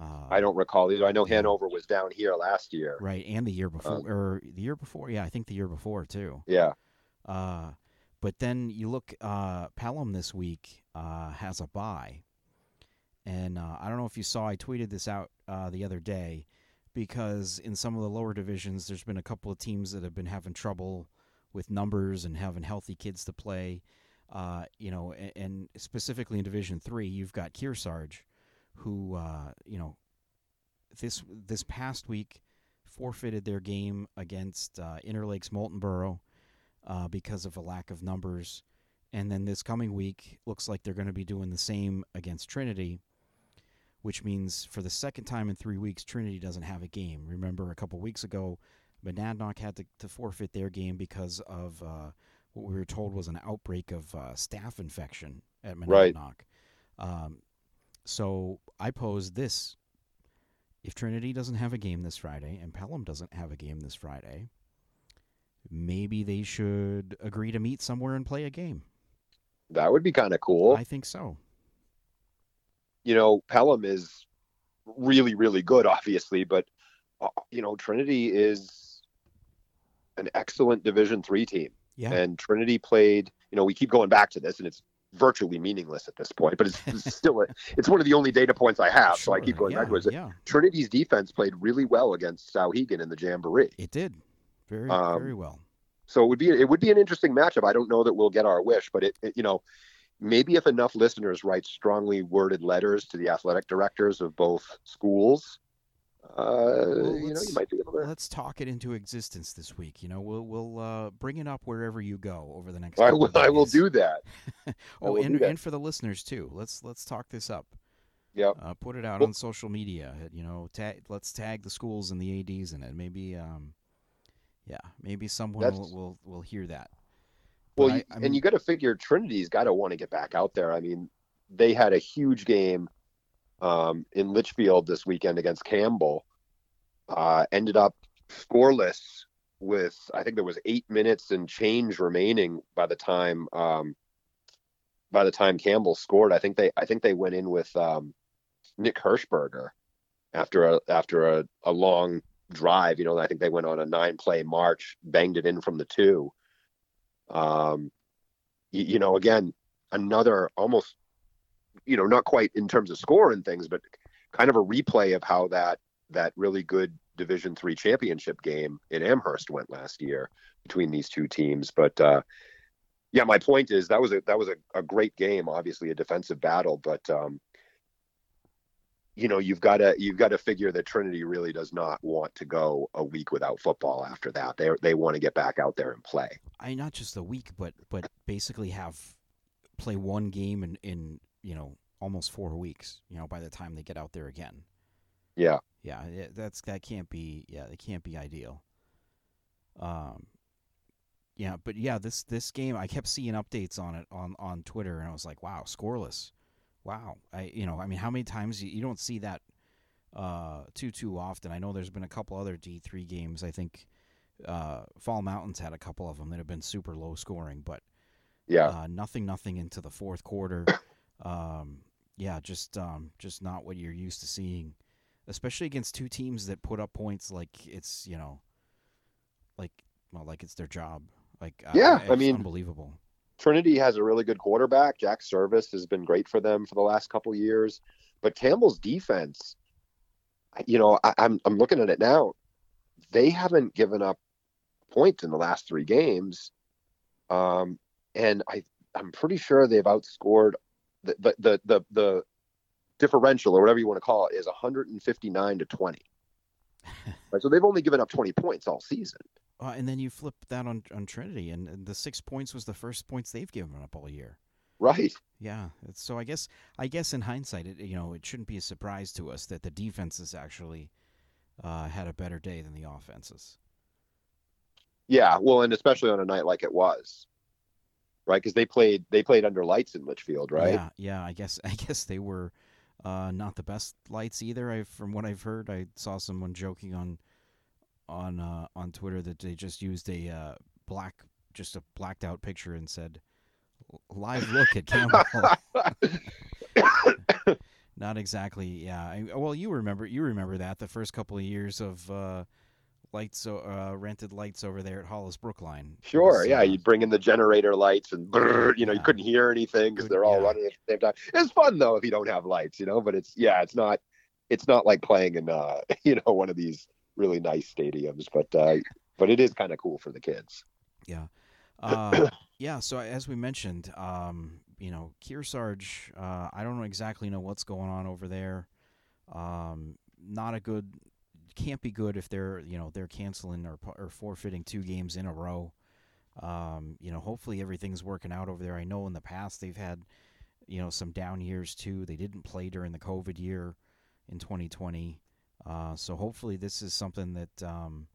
Uh, I don't recall either. I know Hanover was down here last year. Right, and the year before. Um, or the year before, yeah, I think the year before, too. Yeah. Uh, but then you look, uh, Pelham this week uh, has a bye. And uh, I don't know if you saw, I tweeted this out uh, the other day, because in some of the lower divisions, there's been a couple of teams that have been having trouble with numbers and having healthy kids to play. Uh, you know, and, and specifically in Division Three, you've got Kearsarge, who, uh, you know, this this past week forfeited their game against uh, Interlakes Moultonboro uh, because of a lack of numbers. And then this coming week, looks like they're going to be doing the same against Trinity, which means for the second time in three weeks, Trinity doesn't have a game. Remember, a couple weeks ago, Monadnock had to, to forfeit their game because of uh, what we were told was an outbreak of uh, staph infection at Monadnock. Right. Um, so I pose this. If Trinity doesn't have a game this Friday and Pelham doesn't have a game this Friday, maybe they should agree to meet somewhere and play a game. That would be kind of cool. I think so. You know, Pelham is really, really good, obviously, but, uh, you know, Trinity is an excellent Division Three team. Yeah. And Trinity played, you know, we keep going back to this, and it's virtually meaningless at this point, but it's, it's still, a, it's one of the only data points I have, sure. So I keep going yeah, back to it. Yeah. Trinity's defense played really well against Sauhegan in the Jamboree. It did. Very, um, very well. So it would be it would be an interesting matchup. I don't know that we'll get our wish, but it, it you know, maybe if enough listeners write strongly worded letters to the athletic directors of both schools, uh, well, you know, you might be able to. Let's talk it into existence this week. You know, we'll we'll uh, bring it up wherever you go over the next. I will. I will do that. oh, and, do that. And for the listeners too. Let's let's talk this up. Yeah. Uh, put it out well, on social media. You know, tag, let's tag the schools and the A Ds in it. Maybe. Um, Yeah, maybe someone will, will will hear that. But well, I, I mean, and you got to figure Trinity's got to want to get back out there. I mean, they had a huge game um, in Litchfield this weekend against Campbell. Uh, ended up scoreless with, I think there was eight minutes and change remaining by the time um, by the time Campbell scored. I think they I think they went in with um, Nick Hirschberger after a after a, a long. drive, you know, I think they went on a nine play march, banged it in from the two. Um, you, you know, again, another almost, you know, not quite in terms of score and things, but kind of a replay of how that, that really good Division Three championship game in Amherst went last year between these two teams. But, uh, yeah, my point is that was a, that was a, a great game, obviously a defensive battle, but, um, you know, you've got to you've got to figure that Trinity really does not want to go a week without football after that. They they want to get back out there and play. I not just a week, but but basically have play one game in, in you know almost four weeks. You know, by the time they get out there again. Yeah, yeah, that's that can't be yeah, it can't be ideal. Um, yeah, but yeah, this this game I kept seeing updates on it on, on Twitter, and I was like, wow, scoreless. Wow, I you know I mean how many times you, you don't see that uh, too too often. I know there's been a couple other D three games. I think uh, Fall Mountains had a couple of them that have been super low scoring, but yeah, uh, nothing nothing into the fourth quarter. Um, yeah, just um, just not what you're used to seeing, especially against two teams that put up points like it's you know, like well like it's their job. Like yeah, I, I mean unbelievable. Trinity has a really good quarterback. Jack Service has been great for them for the last couple of years, but Campbell's defense, you know, I, I'm, I'm looking at it now. They haven't given up points in the last three games. Um, and I, I'm pretty sure they've outscored the, the, the, the, the differential or whatever you want to call it is one fifty-nine to twenty. Right, so they've only given up twenty points all season. Uh, and then you flip that on, on Trinity, and, and the six points was the first points they've given up all year. Right. Yeah. So I guess I guess in hindsight, it, you know, it shouldn't be a surprise to us that the defenses actually uh, had a better day than the offenses. Yeah. Well, and especially on a night like it was, right? Because they played they played under lights in Litchfield, right? Yeah. Yeah. I guess I guess they were uh, not the best lights either. I from what I've heard, I saw someone joking on. on uh, on Twitter that they just used a uh, black just a blacked out picture and said, live look at Campbell. Not exactly, yeah. I, well, you remember you remember that, the first couple of years of uh, lights, uh, rented lights over there at Hollis Brookline. Sure, was, yeah. Uh, you'd bring in the generator lights and, brrr, you know, yeah. you couldn't hear anything because they're all yeah. running at the same time. It's fun, though, if you don't have lights, you know, but it's, yeah, it's not it's not like playing in, uh, you know, one of these really nice stadiums, but uh, but it is kind of cool for the kids. Yeah. Uh, yeah, so as we mentioned, um, you know, Kearsarge, uh, I don't exactly know what's going on over there. Um, not a good, can't be good if they're, you know, they're canceling or, or forfeiting two games in a row. Um, you know, hopefully everything's working out over there. I know in the past they've had, you know, some down years too. They didn't play during the COVID year in twenty twenty. Uh, so hopefully this is something that, um,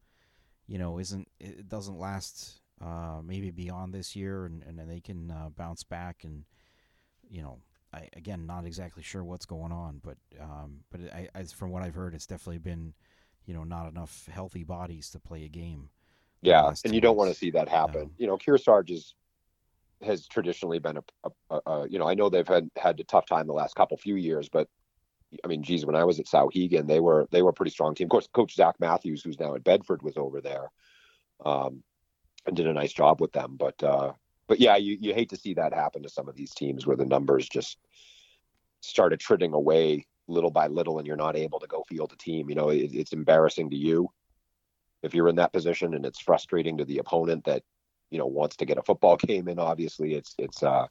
you know, isn't, it doesn't last, uh, maybe beyond this year and, and they can, uh, bounce back and, you know, I, again, not exactly sure what's going on, but, um, but I, I, from what I've heard, it's definitely been, you know, not enough healthy bodies to play a game. Yeah. And you don't want to see that happen. Um, you know, Kearsarge is, has traditionally been a, a, a, a, you know, I know they've had, had a tough time the last couple few years, but I mean, geez, when I was at Sauhegan, they were, they were a pretty strong team. Of course, Coach Zach Matthews, who's now at Bedford, was over there, um, and did a nice job with them. But, uh, but yeah, you, you hate to see that happen to some of these teams where the numbers just start attriting away little by little and you're not able to go field a team. You know, it, it's embarrassing to you if you're in that position, and it's frustrating to the opponent that, you know, wants to get a football game in. Obviously it's, it's, uh,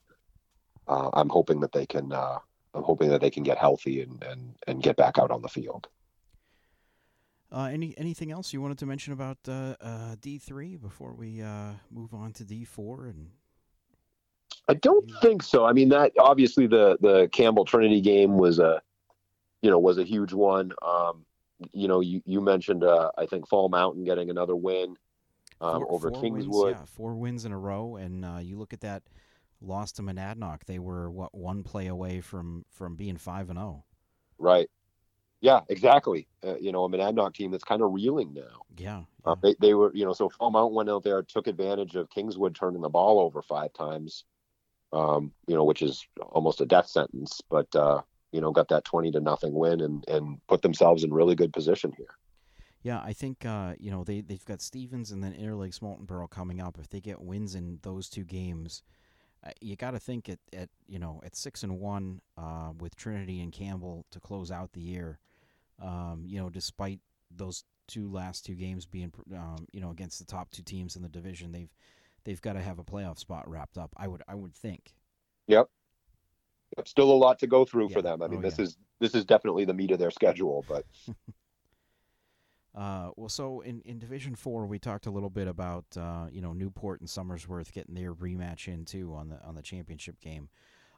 uh, I'm hoping that they can, uh, I'm hoping that they can get healthy and, and, and get back out on the field. Uh, any anything else you wanted to mention about uh, uh, D three before we uh, move on to D four? And I don't think so. I mean, that obviously the the Campbell Trinity game was a you know was a huge one. Um, you know, you you mentioned uh, I think Fall Mountain getting another win um, four, over four Kingswood. Wins, yeah, four wins in a row, and uh, you look at that loss to Monadnock. They were what one play away from from being five and zero. Right. Yeah, exactly. Uh, you know, a Monadnock team that's kind of reeling now. Yeah. yeah. Uh, they, they were, you know, so Fall Mountain went out there, took advantage of Kingswood turning the ball over five times, um, you know, which is almost a death sentence, but, uh, you know, got that twenty to nothing win and, and put themselves in really good position here. Yeah, I think, uh, you know, they, they've got Stevens and then Interlakes Moultonboro coming up. If they get wins in those two games, you got to think at, at, you know, at six and one uh, with Trinity and Campbell to close out the year. Um, you know, despite those two last two games being, um, you know, against the top two teams in the division, they've they've got to have a playoff spot wrapped up. I would I would think. Yep. Still a lot to go through yeah. for them. I mean, oh, this yeah. is this is definitely the meat of their schedule. But uh, well, so in, in Division Four, we talked a little bit about uh, you know Newport and Somersworth getting their rematch in too on the on the championship game.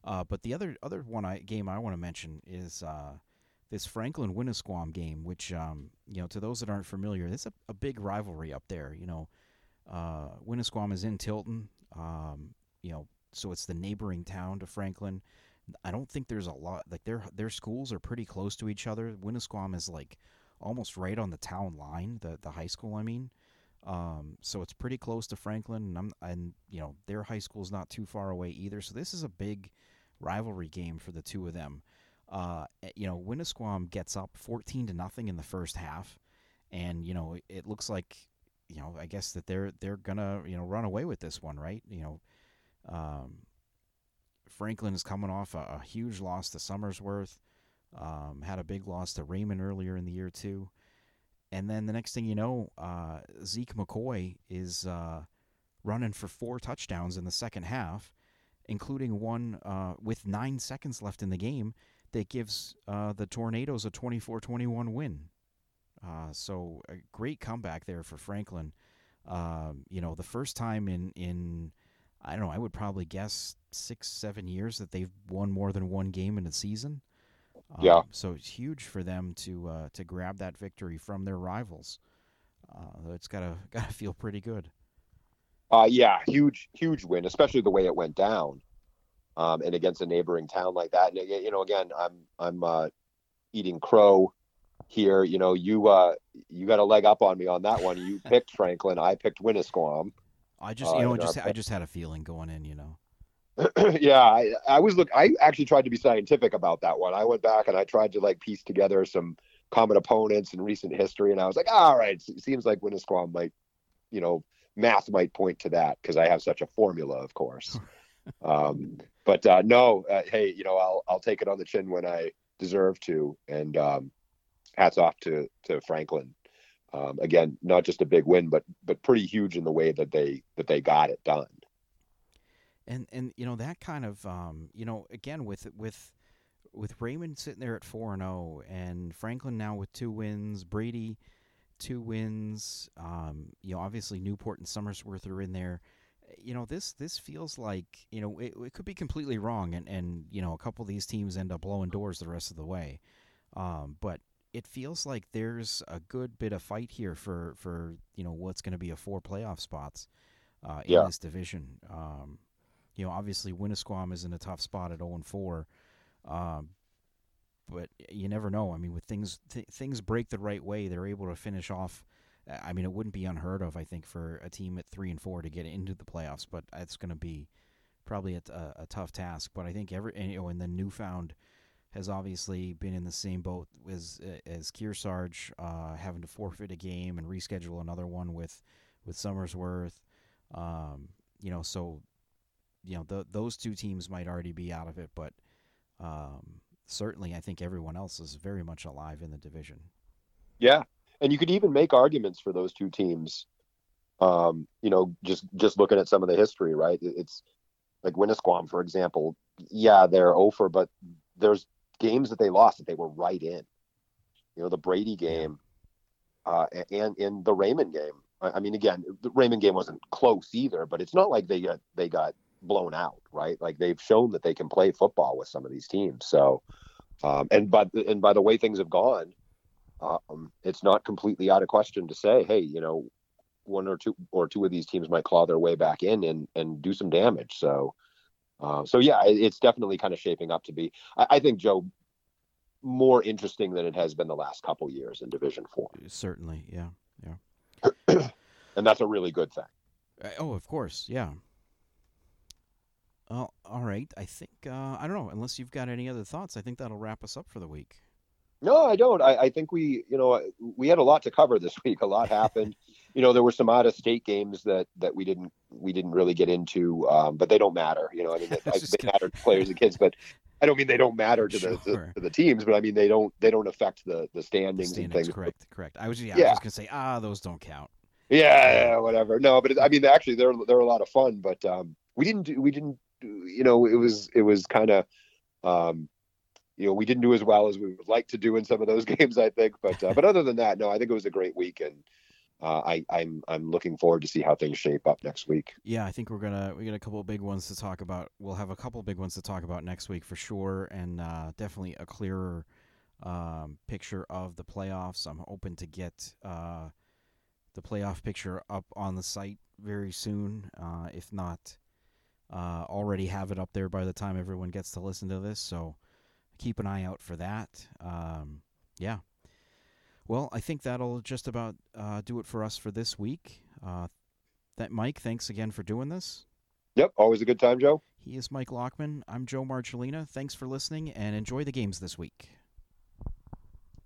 Uh, but the other other one I game I want to mention is. Uh, This Franklin Winnesquam game, which, um, you know, to those that aren't familiar, it's a, a big rivalry up there. You know, uh, Winnesquam is in Tilton, um, you know, so it's the neighboring town to Franklin. I don't think there's a lot, like their their schools are pretty close to each other. Winnesquam is like almost right on the town line, the the high school, I mean. Um, so it's pretty close to Franklin, and I'm, and you know their high school is not too far away either. So this is a big rivalry game for the two of them. Uh, you know, Winnesquam gets up fourteen to nothing in the first half, and you know it looks like, you know, I guess that they're they're gonna you know run away with this one, right? You know, um, Franklin is coming off a, a huge loss to Somersworth, um, had a big loss to Raymond earlier in the year too, and then the next thing you know, uh, Zeke McCoy is uh, running for four touchdowns in the second half, including one uh, with nine seconds left in the game. That gives uh, the Tornadoes a twenty-four twenty-one win. Uh, so a great comeback there for Franklin. Uh, you know, the first time in, in, I don't know, I would probably guess six, seven years that they've won more than one game in a season. Um, yeah. So it's huge for them to uh, to grab that victory from their rivals. Uh, it's got to got to feel pretty good. Uh, yeah, huge, huge win, especially the way it went down. Um, and against a neighboring town like that, and you know, again, I'm I'm uh, eating crow here. You know, you uh, you got a leg up on me on that one. You picked Franklin, I picked Winnesquam. I just, you uh, know, I just, I just had a feeling going in, you know. yeah, I, I was look. I actually tried to be scientific about that one. I went back and I tried to like piece together some common opponents in recent history, and I was like, all right, it seems like Winnesquam might, you know, math might point to that because I have such a formula, of course. um, but uh, no, uh, hey, you know, I'll I'll take it on the chin when I deserve to, and um, hats off to to Franklin. Um, again, not just a big win, but but pretty huge in the way that they that they got it done. And and you know that kind of um, you know again with with with Raymond sitting there at four and zero, and Franklin now with two wins, Brady two wins. Um, you know obviously Newport and Summersworth are in there. You know this this feels like you know it, it could be completely wrong, and and you know a couple of these teams end up blowing doors the rest of the way, um, but. It feels like there's a good bit of fight here for, for you know what's going to be a four playoff spots uh, in yeah. this division. Um, you know, obviously Winnesquam is in a tough spot at oh and four, um, but you never know. I mean, with things th- things break the right way, they're able to finish off. I mean, it wouldn't be unheard of, I think, for a team at three and four to get into the playoffs, but it's going to be probably a, a, a tough task. But I think every and, you know, and the newfound. Has obviously been in the same boat as as Kearsarge, uh, having to forfeit a game and reschedule another one with with Summersworth, um, you know. So, you know, the, those two teams might already be out of it, but um, certainly, I think everyone else is very much alive in the division. Yeah, and you could even make arguments for those two teams. Um, you know, just just looking at some of the history, right? It's like Winnesquam, for example. Yeah, they're over, but there's games that they lost that they were right in, you know, the Brady game uh, and in the Raymond game. I mean, again, the Raymond game wasn't close either, but it's not like they got, they got blown out, right? Like they've shown that they can play football with some of these teams. So, um, and, by, and by the way things have gone, um, it's not completely out of question to say, hey, you know, one or two or two of these teams might claw their way back in and, and do some damage. So, Uh, so, yeah, it's definitely kind of shaping up to be, I, I think, Joe, more interesting than it has been the last couple years in Division Four. Certainly, yeah, yeah. And that's a really good thing. Uh, oh, of course, yeah. Uh, all right, I think, uh, I don't know, unless you've got any other thoughts, I think that'll wrap us up for the week. No, I don't. I, I think we, you know, we had a lot to cover this week. A lot happened. You know, there were some out-of-state games that, that we didn't we didn't really get into, um, but they don't matter. You know, I mean, they, I they gonna... matter to players and kids, but I don't mean they don't matter to, sure. the, the, to the teams, but I mean they don't they don't affect the the standings, the standings and things. Correct, correct. I was yeah, yeah. I was gonna say ah those don't count. Yeah, yeah whatever. No, but it, I mean actually they're they're a lot of fun, but um, we didn't do, we didn't you know it was it was kind of. Um, You know, we didn't do as well as we would like to do in some of those games, I think. But uh, but other than that, no, I think it was a great week, and uh, I, I'm I'm looking forward to see how things shape up next week. Yeah, I think we're gonna we got a couple of big ones to talk about. We'll have a couple of big ones to talk about next week for sure, and uh, definitely a clearer um, picture of the playoffs. I'm hoping to get uh, the playoff picture up on the site very soon, uh, if not uh, already have it up there by the time everyone gets to listen to this. So. Keep an eye out for that. Um, yeah. Well, I think that'll just about uh, do it for us for this week. Uh, that Mike, thanks again for doing this. Yep, always a good time, Joe. He is Mike Lochman. I'm Joe Marchilena. Thanks for listening, and enjoy the games this week.